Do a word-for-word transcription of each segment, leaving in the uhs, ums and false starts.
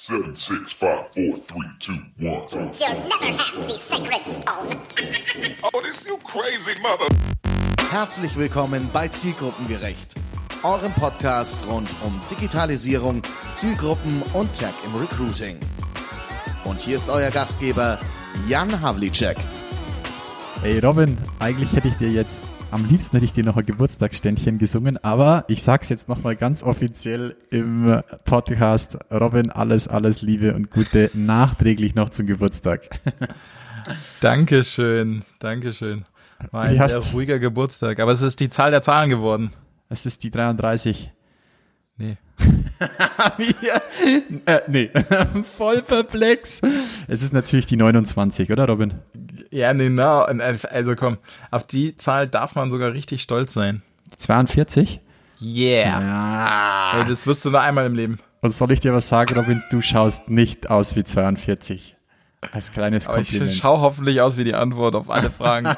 Seven, six, five, four, three, two, one. You'll never have the sacred stone. Oh, this you crazy mother. Herzlich willkommen bei Zielgruppengerecht, eurem Podcast rund um Digitalisierung, Zielgruppen und Tech im Recruiting. Und hier ist euer Gastgeber Jan Havlicek. Hey Robin, eigentlich hätte ich dir jetzt am liebsten hätte ich dir noch ein Geburtstagsständchen gesungen, aber ich sag's jetzt nochmal ganz offiziell im Podcast. Robin, alles, alles Liebe und Gute nachträglich noch zum Geburtstag. Dankeschön, Dankeschön. War ein sehr ruhiger Geburtstag, aber es ist die Zahl der Zahlen geworden. Es ist die dreiunddreißig. Nee. äh, nee, voll perplex. Es ist natürlich die neunundzwanzig, oder Robin? Ja, genau. Also komm, auf die Zahl darf man sogar richtig stolz sein. zweiundvierzig? Yeah. Ja. Hey, das wirst du nur einmal im Leben. Und soll ich dir was sagen, Robin? Du schaust nicht aus wie zweiundvierzig. Als kleines Aber Kompliment. Ich schau hoffentlich aus wie die Antwort auf alle Fragen.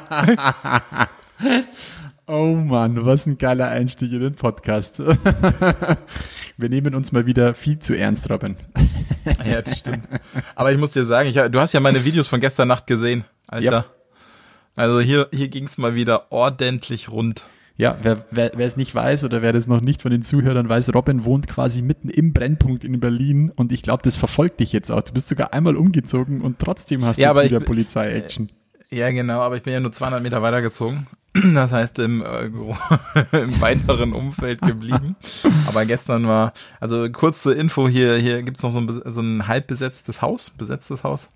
Oh Mann, was ein geiler Einstieg in den Podcast. Wir nehmen uns mal wieder viel zu ernst, Robin. Ja, das stimmt. Aber ich muss dir sagen, ich, du hast ja meine Videos von gestern Nacht gesehen, Alter. Yep. Also hier, hier ging es mal wieder ordentlich rund. Ja, wer, wer, wer es nicht weiß oder wer das noch nicht von den Zuhörern weiß, Robin wohnt quasi mitten im Brennpunkt in Berlin und ich glaube, das verfolgt dich jetzt auch. Du bist sogar einmal umgezogen und trotzdem hast du ja, jetzt wieder ich, Polizei-Action. Ja, genau, aber ich bin ja nur zweihundert Meter weitergezogen. Das heißt, im, äh, im weiteren Umfeld geblieben. Aber gestern war, also kurz zur Info, hier hier gibt's noch so ein, so ein halb besetztes Haus, besetztes Haus.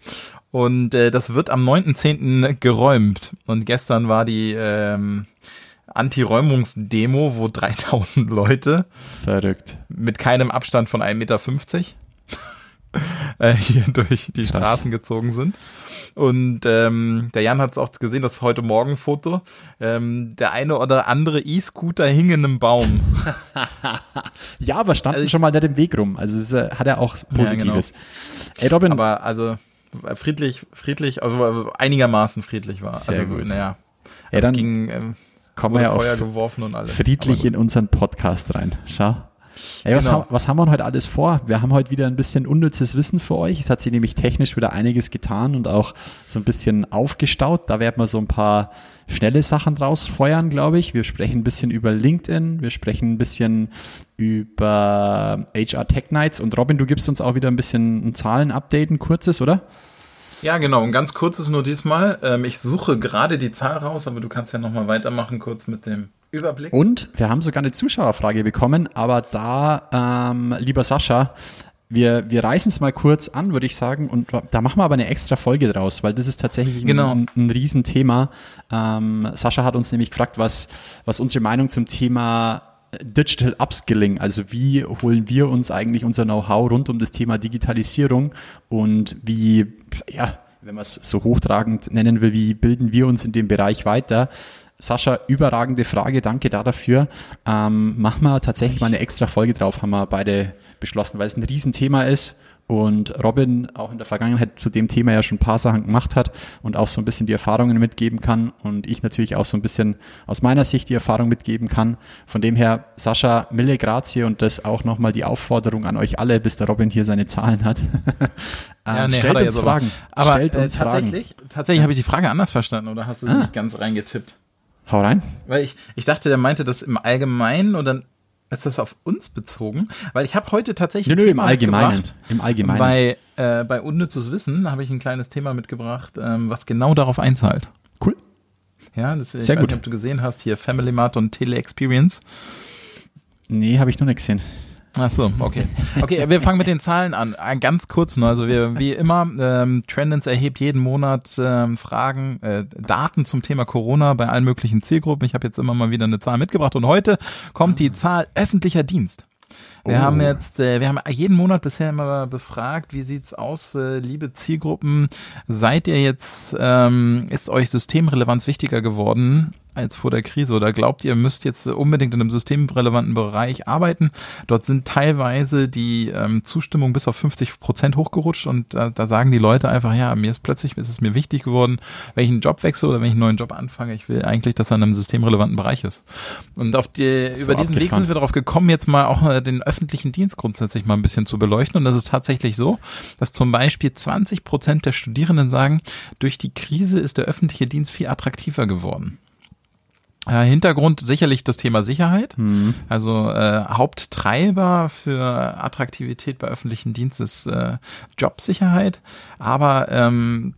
Und äh, das wird am neunten zehnten geräumt. Und gestern war die ähm, Anti-Räumungs-Demo, wo dreitausend Leute, verrückt, mit keinem Abstand von einem Meter fünfzig äh, hier durch die Krass. Straßen gezogen sind. Und ähm, der Jan hat es auch gesehen, das heute Morgen Foto. Ähm, der eine oder andere E-Scooter hing in einem Baum. Ja, aber standen also, schon mal nicht im Weg rum. Also es äh, hat ja auch Positives. Ja, genau. Ey, Robin. Aber also friedlich, friedlich, also einigermaßen friedlich war. Sehr also gut. Naja, ja, dann ging ähm, kommen wir Feuer auf geworfen und alles. Friedlich in unseren Podcast rein. Schau. Ey, was, genau. haben, was haben wir heute alles vor? Wir haben heute wieder ein bisschen unnützes Wissen für euch. Es hat sich nämlich technisch wieder einiges getan und auch so ein bisschen aufgestaut. Da werden wir so ein paar schnelle Sachen rausfeuern, glaube ich. Wir sprechen ein bisschen über LinkedIn, wir sprechen ein bisschen über H R Tech Nights und Robin, du gibst uns auch wieder ein bisschen ein Zahlen-Update, ein kurzes, oder? Ja, genau. Ein ganz kurzes nur diesmal. Ich suche gerade die Zahl raus, aber du kannst ja nochmal weitermachen kurz mit dem Überblick. Und wir haben sogar eine Zuschauerfrage bekommen, aber da, ähm, lieber Sascha, wir, wir reißen es mal kurz an, würde ich sagen, und da machen wir aber eine extra Folge draus, weil das ist tatsächlich genau. ein, ein Riesenthema. Ähm, Sascha hat uns nämlich gefragt, was, was unsere Meinung zum Thema Digital Upskilling, also wie holen wir uns eigentlich unser Know-how rund um das Thema Digitalisierung und wie, ja, wenn man es so hochtragend nennen will, wie bilden wir uns in dem Bereich weiter? Sascha, überragende Frage, danke da dafür. Ähm, machen wir tatsächlich mal eine extra Folge drauf, haben wir beide beschlossen, weil es ein Riesenthema ist und Robin auch in der Vergangenheit zu dem Thema ja schon ein paar Sachen gemacht hat und auch so ein bisschen die Erfahrungen mitgeben kann und ich natürlich auch so ein bisschen aus meiner Sicht die Erfahrung mitgeben kann. Von dem her, Sascha, mille grazie und das auch nochmal die Aufforderung an euch alle, bis der Robin hier seine Zahlen hat. Ähm, ja, nee, stellt, uns Fragen. Aber, stellt uns äh, tatsächlich, Fragen. Tatsächlich habe ich die Frage anders verstanden oder hast du sie ah. nicht ganz reingetippt? Hau rein. Weil ich, ich dachte, der meinte das im Allgemeinen und dann ist das auf uns bezogen. Weil ich habe heute tatsächlich. Nö, nö, im Allgemeinen. Im Allgemeinen. Bei, äh, bei unnützes Wissen habe ich ein kleines Thema mitgebracht, ähm, was genau darauf einzahlt. Cool. Ja, das ist sehr gut. Ich weiß nicht, ob du gesehen hast, hier FamilyMart und Telexistence. Nee, habe ich noch nicht gesehen. Ach so, okay. Okay, wir fangen mit den Zahlen an. Ganz kurz nur, also wir, wie immer, ähm, Trendence erhebt jeden Monat ähm, Fragen, äh, Daten zum Thema Corona bei allen möglichen Zielgruppen. Ich habe jetzt immer mal wieder eine Zahl mitgebracht und heute kommt die Zahl öffentlicher Dienst. Wir oh. haben jetzt, äh, wir haben jeden Monat bisher immer befragt, wie sieht's aus, äh, liebe Zielgruppen, seid ihr jetzt, ähm, ist euch Systemrelevanz wichtiger geworden als vor der Krise oder glaubt ihr, müsst jetzt unbedingt in einem systemrelevanten Bereich arbeiten? Dort sind teilweise die ähm, Zustimmung bis auf fünfzig Prozent hochgerutscht und da, da sagen die Leute einfach, ja, mir ist plötzlich, ist es mir wichtig geworden, wenn ich einen Job wechsle oder wenn ich einen neuen Job anfange, ich will eigentlich, dass er in einem systemrelevanten Bereich ist. Und auf die, so über diesen abgefahren. Weg sind wir darauf gekommen, jetzt mal auch den öffentlichen öffentlichen Dienst grundsätzlich mal ein bisschen zu beleuchten. Und das ist tatsächlich so, dass zum Beispiel zwanzig Prozent der Studierenden sagen, durch die Krise ist der öffentliche Dienst viel attraktiver geworden. Hintergrund sicherlich das Thema Sicherheit. Mhm. Also äh, Haupttreiber für Attraktivität bei öffentlichen Diensten ist äh, Jobsicherheit, aber ähm,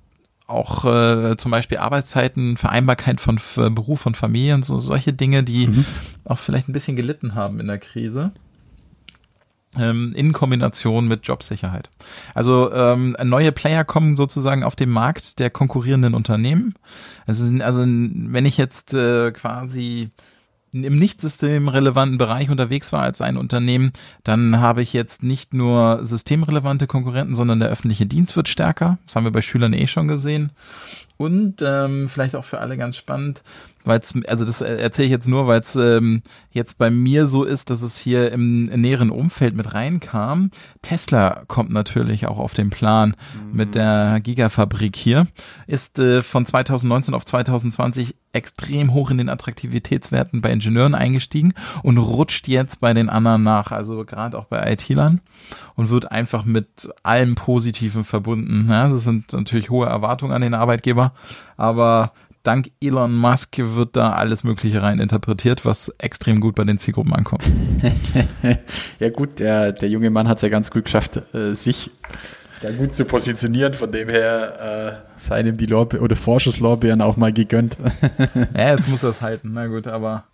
auch äh, zum Beispiel Arbeitszeiten, Vereinbarkeit von F- Beruf und Familie und so, solche Dinge, die mhm. auch vielleicht ein bisschen gelitten haben in der Krise. In Kombination mit Jobsicherheit. Also ähm, neue Player kommen sozusagen auf den Markt der konkurrierenden Unternehmen. Also, also wenn ich jetzt äh, quasi im nicht systemrelevanten Bereich unterwegs war als ein Unternehmen, dann habe ich jetzt nicht nur systemrelevante Konkurrenten, sondern der öffentliche Dienst wird stärker. Das haben wir bei Schülern eh schon gesehen. Und ähm, vielleicht auch für alle ganz spannend, weil es, also das erzähle ich jetzt nur, weil es ähm, jetzt bei mir so ist, dass es hier im, im näheren Umfeld mit reinkam. Tesla kommt natürlich auch auf den Plan mhm. mit der Gigafabrik hier. Ist äh, von zweitausendneunzehn auf zweitausendzwanzig extrem hoch in den Attraktivitätswerten bei Ingenieuren eingestiegen und rutscht jetzt bei den anderen nach, also gerade auch bei I T-Lern und wird einfach mit allem Positiven verbunden. Ja, das sind natürlich hohe Erwartungen an den Arbeitgeber, aber dank Elon Musk wird da alles Mögliche rein interpretiert, was extrem gut bei den Zielgruppen ankommt. Ja gut, der, der junge Mann hat es ja ganz gut geschafft, äh, sich da gut zu positionieren, von dem her äh, seinem die Lorbe- oder Vorschusslorbeeren auch mal gegönnt. Ja, jetzt muss er es halten, na gut, aber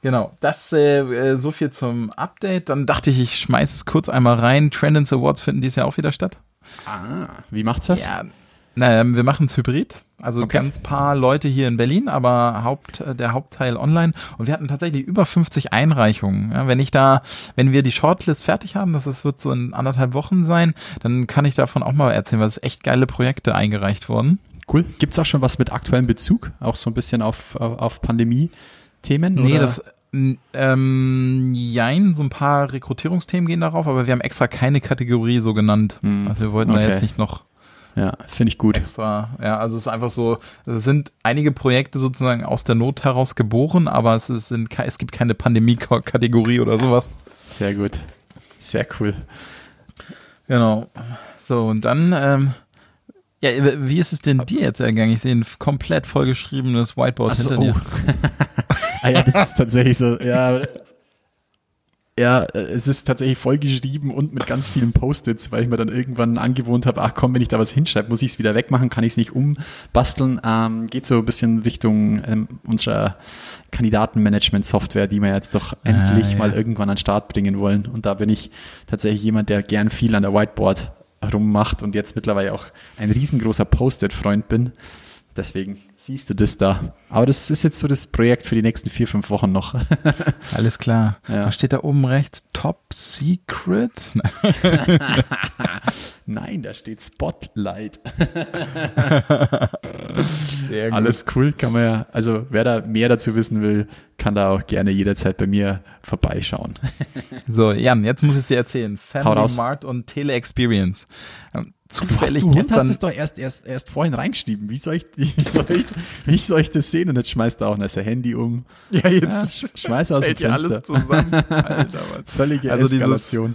genau, das äh, so viel zum Update. Dann dachte ich, ich schmeiße es kurz einmal rein. Trendence Awards finden dieses Jahr auch wieder statt. Ah, wie macht's das? Ja, na, wir machen es hybrid. Also okay. Ganz paar Leute hier in Berlin, aber Haupt, der Hauptteil online. Und wir hatten tatsächlich über fünfzig Einreichungen. Ja, wenn ich da, wenn wir die Shortlist fertig haben, das, das wird so in anderthalb Wochen sein, dann kann ich davon auch mal erzählen, weil es echt geile Projekte eingereicht wurden. Cool. Gibt es auch schon was mit aktuellem Bezug? Auch so ein bisschen auf, auf Pandemie-Themen? Nee, oder? das... Ähm, jein, so ein paar Rekrutierungsthemen gehen darauf, aber wir haben extra keine Kategorie so genannt. Hm. Also wir wollten okay. da jetzt nicht noch... Ja, finde ich gut. Extra, ja, also es ist einfach so, es sind einige Projekte sozusagen aus der Not heraus geboren, aber es, ist in, es gibt keine Pandemie-Kategorie oder sowas. Sehr gut. Sehr cool. Genau. So, und dann, ähm, ja, wie ist es denn dir jetzt ergangen? Ich sehe ein komplett vollgeschriebenes Whiteboard so, hinter oh. dir. Ah ja, das ist tatsächlich so, ja. Ja, es ist tatsächlich vollgeschrieben und mit ganz vielen Post-its, weil ich mir dann irgendwann angewohnt habe, ach komm, wenn ich da was hinschreibe, muss ich es wieder wegmachen, kann ich es nicht umbasteln. Ähm, geht so ein bisschen Richtung ähm, unserer Kandidatenmanagement-Software, die wir jetzt doch endlich ah, ja. mal irgendwann an den Start bringen wollen. Und da bin ich tatsächlich jemand, der gern viel an der Whiteboard rummacht und jetzt mittlerweile auch ein riesengroßer Post-it-Freund bin. Deswegen siehst du das da. Aber das ist jetzt so das Projekt für die nächsten vier, fünf Wochen noch. Alles klar. Ja. Was steht da oben rechts? Top Secret? Nein, da steht Spotlight. Sehr gut. Alles cool, kann man ja, also wer da mehr dazu wissen will, kann da auch gerne jederzeit bei mir vorbeischauen. So, Jan, jetzt muss ich es dir erzählen. FamilyMart und Telexistence. Zufällig du Hund hast es doch erst, erst, erst vorhin reingeschrieben. Wie soll ich, wie soll ich, wie soll ich das sehen? Und jetzt schmeißt er auch noch sein Handy um. Ja, jetzt ja, schmeißt er aus dem Fenster. Alles zusammen. Alter, völlige also Eskalation.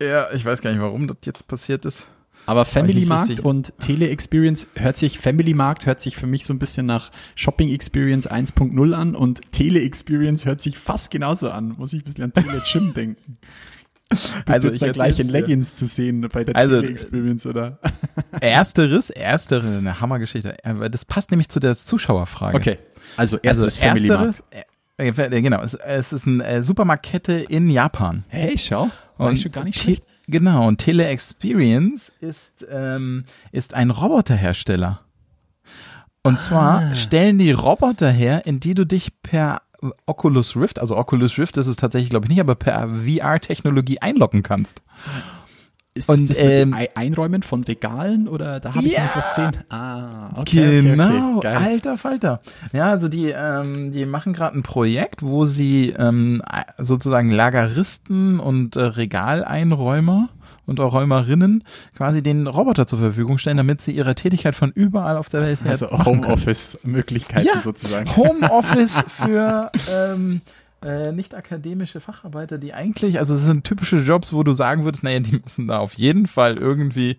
Dieses, ja, ich weiß gar nicht, warum das jetzt passiert ist. Aber FamilyMart und Telexistence hört sich, FamilyMart hört sich für mich so ein bisschen nach Shopping Experience eins Punkt null an und Telexistence hört sich fast genauso an. Muss ich ein bisschen an Tele-Gym denken. Bist also du jetzt gleich in Leggings zu sehen bei der also, Tele-Experience, oder? Ersteres, ersteres, eine Hammergeschichte. Das passt nämlich zu der Zuschauerfrage. Okay, also ersteres, also ersteres Family-Markt. Genau, es, es ist eine Supermarktkette in Japan. Hey, schau, war ich schon gar nicht schlecht. Te- genau, und Telexistence ist, ähm, ist ein Roboterhersteller. Und ah. zwar stellen die Roboter her, in die du dich per Oculus Rift, also Oculus Rift ist es tatsächlich, glaube ich nicht, aber per V R-Technologie einloggen kannst. Ist und, das ähm, mit dem Einräumen von Regalen oder da habe ich ja, noch was gesehen? Ah, okay, genau, okay, okay, alter Falter. Ja, also die, ähm, die machen gerade ein Projekt, wo sie ähm, sozusagen Lageristen und äh, Regaleinräumer und auch Räumerinnen quasi den Roboter zur Verfügung stellen, damit sie ihre Tätigkeit von überall auf der Welt her machen können. Also Homeoffice-Möglichkeiten ja, sozusagen. Homeoffice für ähm, äh, nicht akademische Facharbeiter, die eigentlich, also das sind typische Jobs, wo du sagen würdest, naja, die müssen da auf jeden Fall irgendwie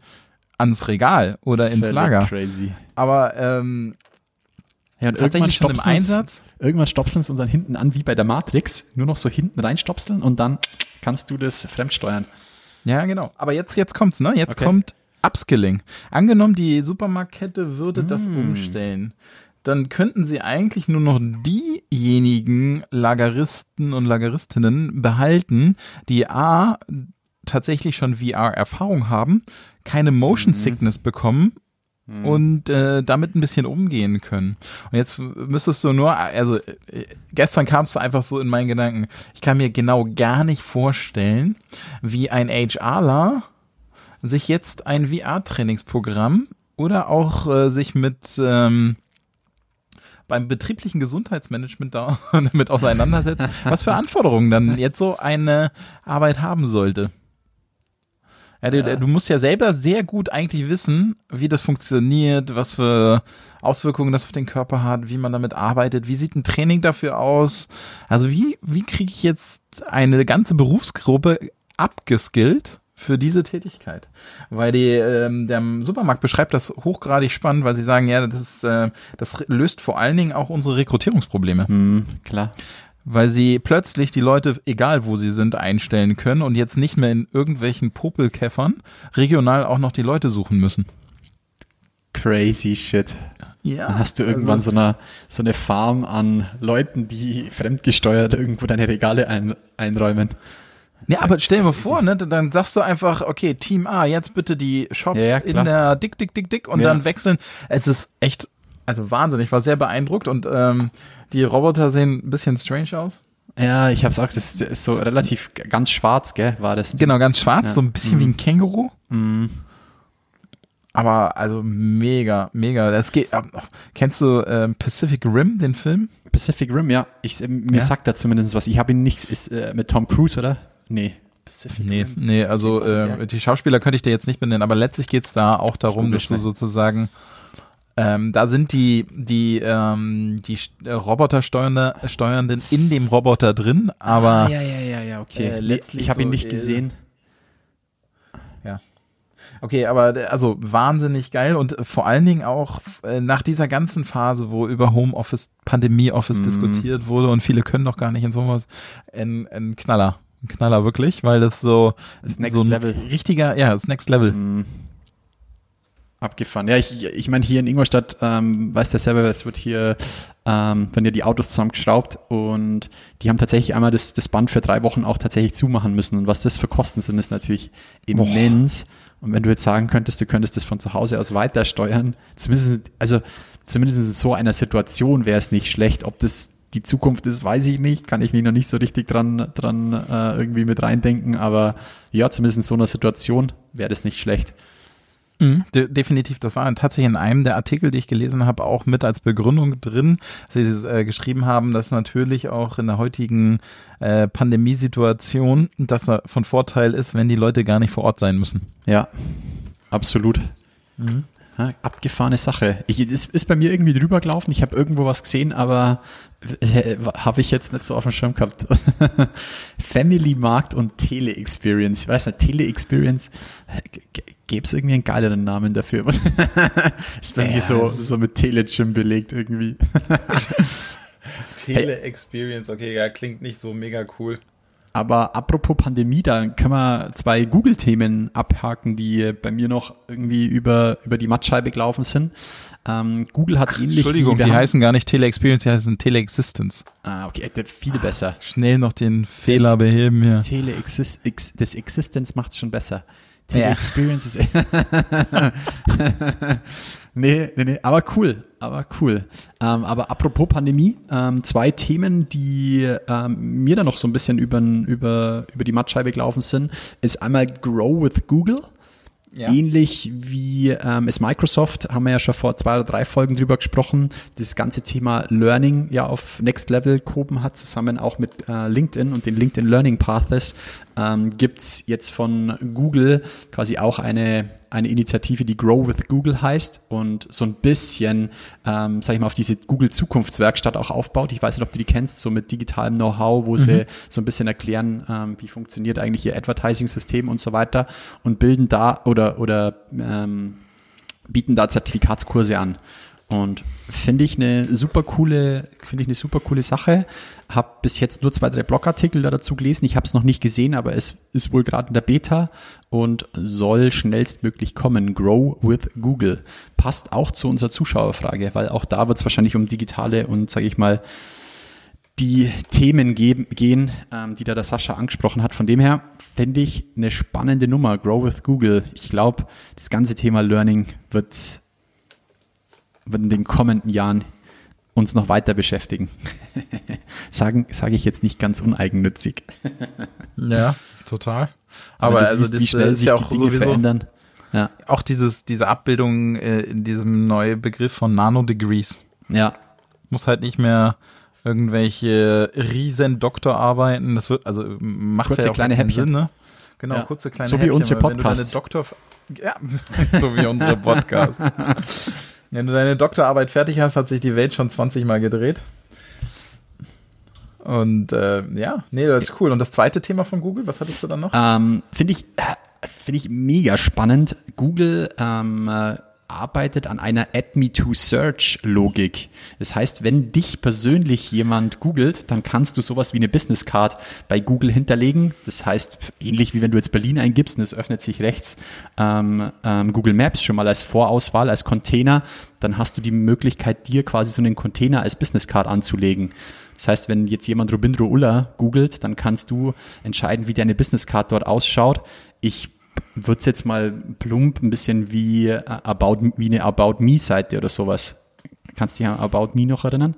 ans Regal oder ins Lager. Crazy. Aber ähm, ja, und tatsächlich schon im Einsatz. Irgendwann stopseln es uns dann hinten an, wie bei der Matrix. Nur noch so hinten reinstopseln und dann kannst du das fremdsteuern. Ja, genau. Aber jetzt, jetzt kommt's, ne? Jetzt okay. kommt Upskilling. Angenommen, die Supermarktkette würde mm. das umstellen, dann könnten sie eigentlich nur noch diejenigen Lageristen und Lageristinnen behalten, die A, tatsächlich schon V R-Erfahrung haben, keine Motion Sickness mhm. bekommen mhm. und äh, damit ein bisschen umgehen können. Und jetzt müsstest du nur, also äh, gestern kamst du einfach so in meinen Gedanken, ich kann mir genau gar nicht vorstellen, wie ein HRler sich jetzt ein V R-Trainingsprogramm oder auch äh, sich mit ähm, beim betrieblichen Gesundheitsmanagement da, damit auseinandersetzt, was für Anforderungen dann jetzt so eine Arbeit haben sollte. Ja, du, ja. du musst ja selber sehr gut eigentlich wissen, wie das funktioniert, was für Auswirkungen das auf den Körper hat, wie man damit arbeitet, wie sieht ein Training dafür aus. Also wie, wie kriege ich jetzt eine ganze Berufsgruppe abgeskillt für diese Tätigkeit? Weil die, ähm, der Supermarkt beschreibt das hochgradig spannend, weil sie sagen, ja, das, äh, das löst vor allen Dingen auch unsere Rekrutierungsprobleme. Mhm, klar. Weil sie plötzlich die Leute, egal wo sie sind, einstellen können und jetzt nicht mehr in irgendwelchen Popelkäffern regional auch noch die Leute suchen müssen. Crazy shit. Ja. Dann hast du irgendwann also so eine, so eine Farm an Leuten, die fremdgesteuert irgendwo deine Regale ein, einräumen. Ja, aber stell dir mal vor, ne, dann sagst du einfach, okay, Team A, jetzt bitte die Shops ja, ja, in der Dick, Dick, Dick, Dick und ja. dann wechseln. Es ist echt... Also Wahnsinn, ich war sehr beeindruckt und ähm, die Roboter sehen ein bisschen strange aus. Ja, ich hab's auch, das ist so relativ ganz schwarz, gell, war das. Genau, ganz schwarz, ja. so ein bisschen mhm. wie ein Känguru. Mhm. Aber also mega, mega. Das geht. Äh, kennst du äh, Pacific Rim, den Film? Pacific Rim, ja. Ich, äh, mir ja? sagt da zumindest was. Ich habe ihn nichts ist, äh, mit Tom Cruise, oder? Nee. Pacific nee, Rim. Nee, also äh, die Schauspieler könnte ich dir jetzt nicht benennen, aber letztlich geht's da auch darum, dass du sozusagen... Ähm, da sind die, die, ähm, die Robotersteuernden in dem Roboter drin, aber ah, ja, ja, ja, ja, okay. Äh, letztlich ich habe ihn so nicht gesehen. Ja. Okay, aber also wahnsinnig geil und vor allen Dingen auch äh, nach dieser ganzen Phase, wo über Homeoffice, Pandemie-Office mm. diskutiert wurde und viele können doch gar nicht in sowas, ein, ein Knaller. Ein Knaller wirklich, weil das so, das Next so ein Level. Richtiger, ja, das Next Level. Mm. Abgefahren. Ja, ich, ich meine, hier in Ingolstadt, ähm, weißt du ja selber, es wird hier, ähm, werden ja die Autos zusammengeschraubt und die haben tatsächlich einmal das, das Band für drei Wochen auch tatsächlich zumachen müssen und was das für Kosten sind, ist natürlich immens. Oh. Und wenn du jetzt sagen könntest, du könntest das von zu Hause aus weiter steuern, zumindest, also zumindest in so einer Situation wäre es nicht schlecht. Ob das die Zukunft ist, weiß ich nicht, kann ich mich noch nicht so richtig dran, dran äh, irgendwie mit reindenken, aber ja, zumindest in so einer Situation wäre das nicht schlecht. Mhm, de- definitiv, das war tatsächlich in einem der Artikel, die ich gelesen habe, auch mit als Begründung drin, dass sie äh, geschrieben haben, dass natürlich auch in der heutigen äh, Pandemiesituation das von Vorteil ist, wenn die Leute gar nicht vor Ort sein müssen. Ja, absolut. Mhm. Ja, abgefahrene Sache. Ich, das ist bei mir irgendwie drüber gelaufen, ich habe irgendwo was gesehen, aber äh, habe ich jetzt nicht so auf dem Schirm gehabt. FamilyMart und Tele-Experience. Ich weiß nicht, Tele-Experience... G- g- Gäbe es irgendwie einen geileren Namen dafür? Ist bei ja, mir so, so mit Tele-Gym belegt irgendwie. Tele-Experience, okay, ja, klingt nicht so mega cool. Aber apropos Pandemie, da können wir zwei Google-Themen abhaken, die bei mir noch irgendwie über, über die Mattscheibe gelaufen sind. Ähm, Google hat Ach, ähnlich... Entschuldigung, die haben, heißen gar nicht Tele-Experience, die heißen Telexistence. Ah, okay, viel ah, besser. Schnell noch den Fehler das, beheben hier. Tele-Exist- Ex- das Existence macht es schon besser. Die ja. Experiences. nee, nee, nee, aber cool, aber cool. Ähm, aber apropos Pandemie, ähm, zwei Themen, die ähm, mir da noch so ein bisschen über, über, über die Mattscheibe gelaufen sind, ist einmal Grow with Google. Ja. Ähnlich wie ähm, es Microsoft, haben wir ja schon vor zwei oder drei Folgen drüber gesprochen, das ganze Thema Learning ja auf Next Level gehoben hat, zusammen auch mit äh, LinkedIn und den LinkedIn Learning Paths, ähm, gibt es jetzt von Google quasi auch eine, eine Initiative, die Grow with Google heißt und so ein bisschen, ähm, sag ich mal, auf diese Google-Zukunftswerkstatt auch aufbaut. Ich weiß nicht, ob du die kennst, so mit digitalem Know-how, wo mhm. sie so ein bisschen erklären, ähm, wie funktioniert eigentlich ihr Advertising-System und so weiter und bilden da oder, oder ähm, bieten da Zertifikatskurse an. Und finde ich eine super coole, finde ich eine super coole Sache. Habe bis jetzt nur zwei, drei Blogartikel da dazu gelesen. Ich habe es noch nicht gesehen, aber es ist wohl gerade in der Beta und soll schnellstmöglich kommen. Grow with Google. Passt auch zu unserer Zuschauerfrage, weil auch da wird es wahrscheinlich um digitale und, sage ich mal, die Themen geben, gehen, ähm, die da der Sascha angesprochen hat. Von dem her finde ich eine spannende Nummer. Grow with Google. Ich glaube, das ganze Thema Learning wird in den kommenden Jahren uns noch weiter beschäftigen. Sage sag ich jetzt nicht ganz uneigennützig. Ja, total. Aber, Aber also ist, das, wie schnell das sich ja auch die Dinge verändern. Ja. Auch dieses, diese Abbildung äh, in diesem neuen Begriff von Nanodegrees. Ja. Muss halt nicht mehr irgendwelche riesen Doktorarbeiten, das wird, also macht kurze, ja auch kleine Häppchen. Sinn, ne? Genau, ja. kurze kleine Häppchen. So wie Häppchen, unsere Podcasts. Doktor- ja, so wie unsere Podcasts. Wenn du deine Doktorarbeit fertig hast, hat sich die Welt schon zwanzig Mal gedreht. Und äh, ja, nee, das ist cool. Und das zweite Thema von Google, was hattest du dann noch? Ähm, finde ich, finde ich mega spannend. Google ähm, arbeitet an einer Add-Me-To-Search-Logik. Das heißt, wenn dich persönlich jemand googelt, dann kannst du sowas wie eine Business Card bei Google hinterlegen. Das heißt, ähnlich wie wenn du jetzt Berlin eingibst und es öffnet sich rechts ähm, ähm, Google Maps schon mal als Vorauswahl, als Container, dann hast du die Möglichkeit, dir quasi so einen Container als Business Card anzulegen. Das heißt, wenn jetzt jemand Robindro Ulla googelt, dann kannst du entscheiden, wie deine Business Card dort ausschaut. Ich wird es jetzt mal plump, ein bisschen wie, about, wie eine About-Me-Seite oder sowas. Kannst du dich an About-Me noch erinnern?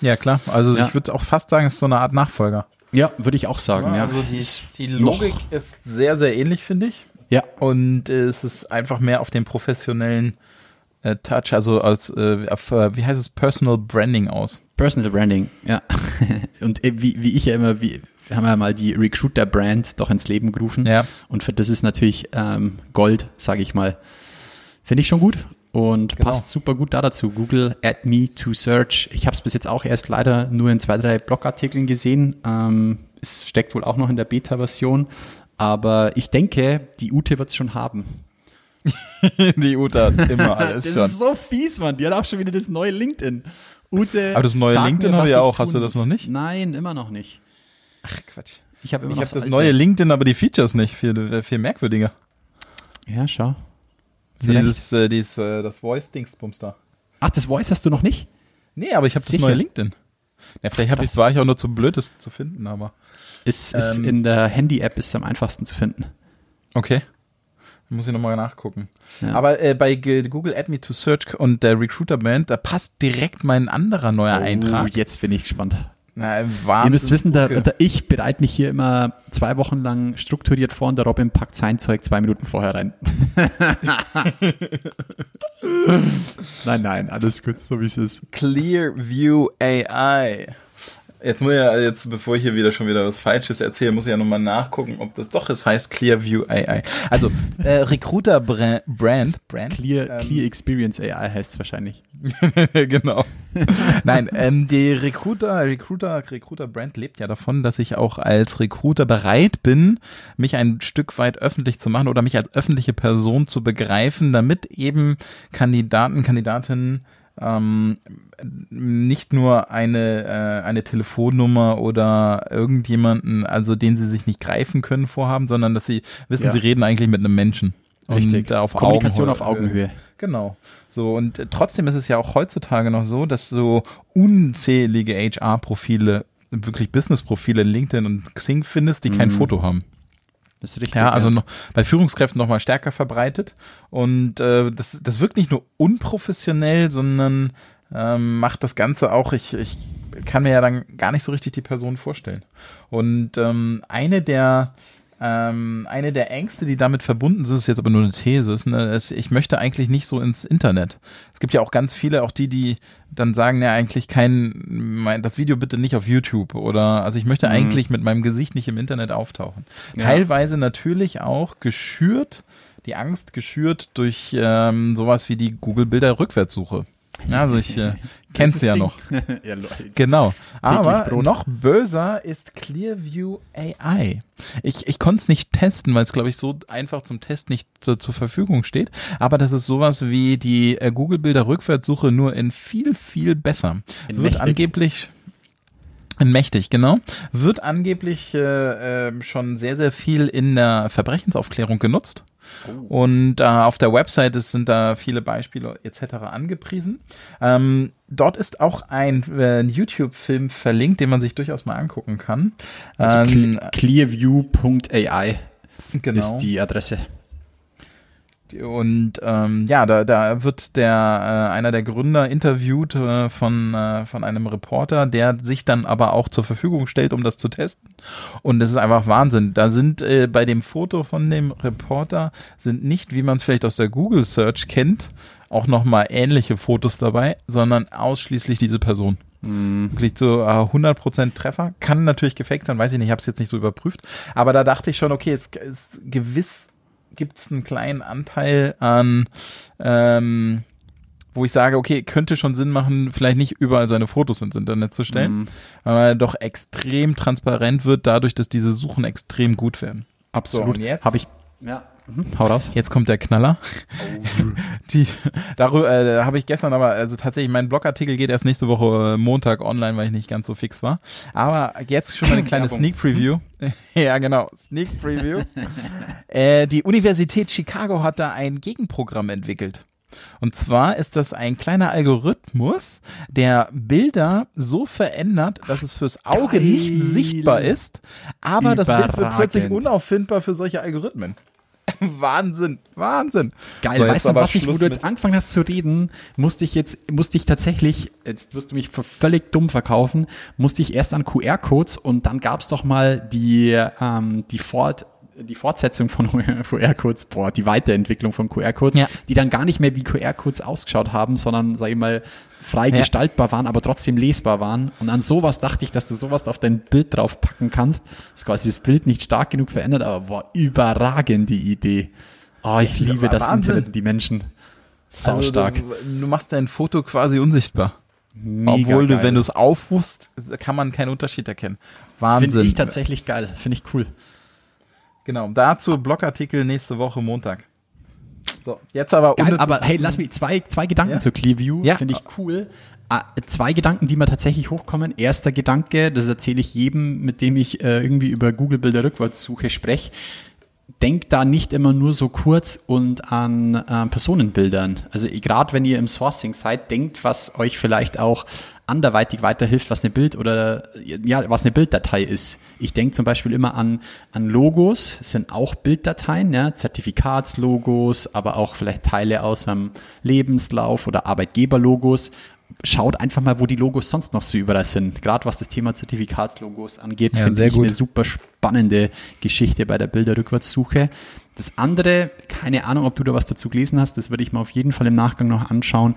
Ja, klar. Also ja. Ich würde auch fast sagen, es ist so eine Art Nachfolger. Ja, würde ich auch sagen. Ja, ja. Also die, die Logik noch. Ist sehr, sehr ähnlich, finde ich. Ja. Und äh, es ist einfach mehr auf den professionellen äh, Touch, also als, äh, auf, äh, wie heißt es, Personal Branding aus. Personal Branding, ja. Und äh, wie, wie ich ja immer... wie haben wir mal die Recruiter-Brand doch ins Leben gerufen. Ja. Und für das ist natürlich ähm, Gold, sage ich mal. Finde ich schon gut und genau. Passt super gut da dazu. Google Add-Me-To-Search. Ich habe es bis jetzt auch erst leider nur in zwei, drei Blogartikeln gesehen. Ähm, es steckt wohl auch noch in der Beta-Version. Aber ich denke, die Ute wird es schon haben. Die Ute hat immer alles das schon. Das ist so fies, Mann. Die hat auch schon wieder das neue LinkedIn. Ute, aber das neue LinkedIn habe ich auch. Hast du das noch nicht? Nein, immer noch nicht. Ach, Quatsch. Ich habe hab das Alter. Neue LinkedIn, aber die Features nicht. Viel, viel merkwürdiger. Ja, schau. Dieses, äh, dieses, äh, das Voice-Dingsbums da. Ach, das Voice hast du noch nicht? Nee, aber ich habe das neue LinkedIn. Ja, vielleicht hab ich, war ich auch nur zu blöd, das zu finden, aber... Ist, ähm, ist in der Handy-App ist es am einfachsten zu finden. Okay. Muss ich nochmal nachgucken. Ja. Aber äh, bei Google Add-Me-to-Search und der Recruiter-Band, da passt direkt mein anderer neuer oh, Eintrag. Jetzt bin ich gespannt. Na, Ihr müsst wissen, da, da ich bereite mich hier immer zwei Wochen lang strukturiert vor und der Robin packt sein Zeug zwei Minuten vorher rein. Nein, nein, alles gut, so wie es ist. Clearview A I. Jetzt muss ich ja, jetzt, bevor ich hier wieder schon wieder was Falsches erzähle, muss ich ja nochmal nachgucken, ob das doch es heißt Clearview A I. Also, äh, Recruiter Brand. Brand Clear, ähm, Clear Experience A I heißt es wahrscheinlich. Genau. Nein, ähm, die Recruiter, Recruiter, Recruiter Brand lebt ja davon, dass ich auch als Recruiter bereit bin, mich ein Stück weit öffentlich zu machen oder mich als öffentliche Person zu begreifen, damit eben Kandidaten, Kandidatinnen Ähm, nicht nur eine, äh, eine Telefonnummer oder irgendjemanden, also den sie sich nicht greifen können vorhaben, sondern dass sie wissen, ja. sie reden eigentlich mit einem Menschen. Richtig. Und auf Kommunikation Augenhöhe. auf Augenhöhe. Genau. So, und trotzdem ist es ja auch heutzutage noch so, dass so unzählige H R-Profile, wirklich Business-Profile in LinkedIn und Xing findest, die mhm. kein Foto haben. Das ist richtig, ja, also noch, bei Führungskräften noch mal stärker verbreitet. Und äh, das, das wirkt nicht nur unprofessionell, sondern ähm, macht das Ganze auch, ich, ich kann mir ja dann gar nicht so richtig die Person vorstellen. Und ähm, eine der Ähm, eine der Ängste, die damit verbunden sind, ist jetzt aber nur eine These, ist, ne, ist, ich möchte eigentlich nicht so ins Internet. Es gibt ja auch ganz viele, auch die, die dann sagen, ja eigentlich kein, mein, das Video bitte nicht auf YouTube oder, also ich möchte mhm. eigentlich mit meinem Gesicht nicht im Internet auftauchen. Ja. Teilweise natürlich auch geschürt, die Angst geschürt durch ähm, sowas wie die Google-Bilder-Rückwärtssuche. Also ich äh, kenn's ja Ding. noch. ja, genau. Aber noch böser ist Clearview A I. Ich, ich konnte es nicht testen, weil es, glaube ich, so einfach zum Test nicht so zur Verfügung steht. Aber das ist sowas wie die äh, Google-Bilder-Rückwärtssuche, nur in viel, viel besser. In Wird mächtig. angeblich... In mächtig, genau. Wird angeblich äh, äh, schon sehr, sehr viel in der Verbrechensaufklärung genutzt. Oh. Und äh, auf der Website ist, sind da viele Beispiele et cetera angepriesen. Ähm, dort ist auch ein, äh, ein YouTube-Film verlinkt, den man sich durchaus mal angucken kann. Also ähm, clearview Punkt A I genau. ist die Adresse. Und ähm, ja, da, da wird der äh, einer der Gründer interviewt äh, von, äh, von einem Reporter, der sich dann aber auch zur Verfügung stellt, um das zu testen. Und das ist einfach Wahnsinn. Da sind äh, bei dem Foto von dem Reporter sind nicht, wie man es vielleicht aus der Google Search kennt, auch nochmal ähnliche Fotos dabei, sondern ausschließlich diese Person. Mm. Wirklich zu äh, hundert Prozent Treffer. Kann natürlich gefaked sein, weiß ich nicht, ich habe es jetzt nicht so überprüft. Aber da dachte ich schon, okay, es ist gewiss gibt es einen kleinen Anteil an, ähm, wo ich sage, okay, könnte schon Sinn machen, vielleicht nicht überall seine Fotos ins Internet zu stellen, mhm. weil doch extrem transparent wird, dadurch, dass diese Suchen extrem gut werden. Absolut. So, habe ich. Ja. Mhm. Hau raus. Jetzt kommt der Knaller. Oh. Die, darüber äh, habe ich gestern aber, also tatsächlich, mein Blogartikel geht erst nächste Woche Montag online, weil ich nicht ganz so fix war. Aber jetzt schon mal eine kleine Sneak Preview. Ja, genau. Sneak Preview. äh, die Universität Chicago hat da ein Gegenprogramm entwickelt. Und zwar ist das ein kleiner Algorithmus, der Bilder so verändert, dass es fürs Auge Geil. nicht sichtbar ist, aber Überragend. das Bild wird plötzlich unauffindbar für solche Algorithmen. Wahnsinn, Wahnsinn. Geil, so, weißt du, was ich, Schluss wo du jetzt angefangen hast zu reden, musste ich jetzt, musste ich tatsächlich, jetzt wirst du mich für völlig dumm verkaufen, musste ich erst an Q R-Codes und dann gab es doch mal die, ähm, die Fort, die Fortsetzung von Q R-Codes, boah, die Weiterentwicklung von Q R-Codes, ja. die dann gar nicht mehr wie Q R-Codes ausgeschaut haben, sondern, sag ich mal, frei ja. gestaltbar waren, aber trotzdem lesbar waren. Und an sowas dachte ich, dass du sowas auf dein Bild draufpacken kannst. Das ist quasi das Bild nicht stark genug verändert, aber boah, überragend die Idee. Oh, ich ja, liebe das Wahnsinn. Internet und die Menschen. Sau also, stark. Du, du machst dein Foto quasi unsichtbar. Mega Obwohl, geil. du, wenn du es aufrufst, kann man keinen Unterschied erkennen. Wahnsinn. Finde ich tatsächlich geil. Finde ich cool. Genau, dazu Blogartikel nächste Woche Montag. So, jetzt aber Geil, aber hey, lass mich zwei, zwei Gedanken ja. zu Clearview, ja. finde ich cool. Äh, zwei Gedanken, die mir tatsächlich hochkommen. Erster Gedanke, das erzähle ich jedem, mit dem ich äh, irgendwie über Google-Bilder-Rückwärtssuche spreche. Denkt da nicht immer nur so kurz und an äh, Personenbildern. Also gerade wenn ihr im Sourcing seid, denkt, was euch vielleicht auch anderweitig weiterhilft, was eine Bild oder ja, was eine Bilddatei ist. Ich denke zum Beispiel immer an, an Logos, das sind auch Bilddateien, ja, Zertifikatslogos, aber auch vielleicht Teile aus einem Lebenslauf oder Arbeitgeberlogos. Schaut einfach mal, wo die Logos sonst noch so überall sind. Gerade was das Thema Zertifikatslogos angeht, ja, finde ich gut. eine super spannende Geschichte bei der Bilderrückwärtssuche. Das andere, keine Ahnung, ob du da was dazu gelesen hast, das würde ich mir auf jeden Fall im Nachgang noch anschauen,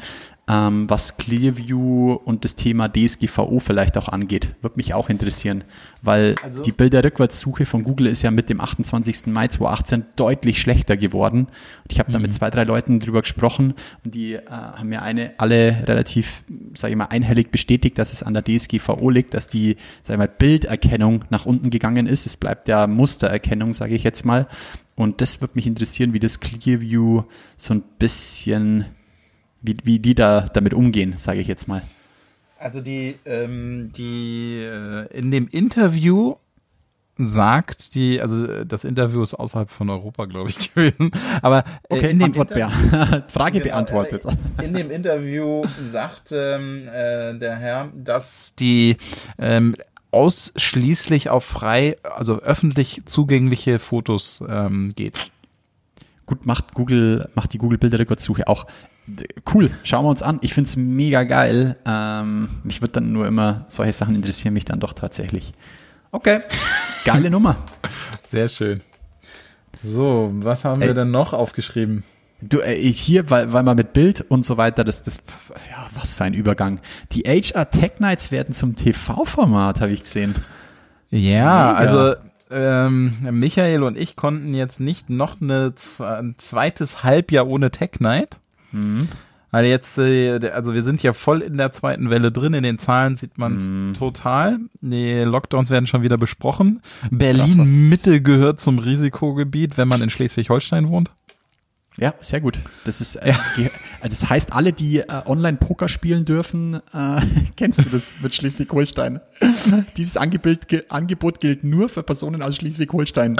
ähm, was Clearview und das Thema D S G V O vielleicht auch angeht. Würde mich auch interessieren, weil also, die Bilderrückwärtssuche von Google ist ja mit dem achtundzwanzigsten Mai zweitausendachtzehn deutlich schlechter geworden. Und ich habe da mit zwei, drei Leuten drüber gesprochen und die äh, haben mir eine alle relativ, sage ich mal, einhellig bestätigt, dass es an der D S G V O liegt, dass die, sage ich mal, Bilderkennung nach unten gegangen ist. Es bleibt ja Mustererkennung, sage ich jetzt mal. Und das würde mich interessieren, wie das Clearview so ein bisschen, wie, wie die da damit umgehen, sage ich jetzt mal. Also die, ähm, die äh, in dem Interview sagt die, also das Interview ist außerhalb von Europa, glaube ich, gewesen. Aber äh, okay, in dem Antwort Inter- Frage genau, beantwortet. Äh, in dem Interview sagt ähm, äh, der Herr, dass die ähm, ausschließlich auf frei, also öffentlich zugängliche Fotos ähm, geht. Gut, macht Google, macht die Google-Bilderrückwärtssuche auch. Cool, schauen wir uns an. Ich finde es mega geil. Ähm, mich wird dann nur immer, solche Sachen interessieren mich dann doch tatsächlich. Okay, geile Nummer. Sehr schön. So, was haben Ey. wir denn noch aufgeschrieben? Du, ich hier, weil, weil man mit Bild und so weiter, das, das, ja, was für ein Übergang. Die H R Tech Nights werden zum T V-Format, habe ich gesehen. Ja, Mega. also ähm, Michael und ich konnten jetzt nicht noch eine, ein zweites Halbjahr ohne Tech Night. Mhm. Also jetzt, also wir sind ja voll in der zweiten Welle drin, in den Zahlen sieht man es mm. total. Die Lockdowns werden schon wieder besprochen. Berlin-Mitte gehört zum Risikogebiet, wenn man in Schleswig-Holstein wohnt. Ja, sehr gut. Das ist, äh, ja. das heißt, alle, die äh, Online-Poker spielen dürfen, äh, kennst du das mit Schleswig-Holstein? Dieses Angebot, ge- Angebot gilt nur für Personen aus Schleswig-Holstein.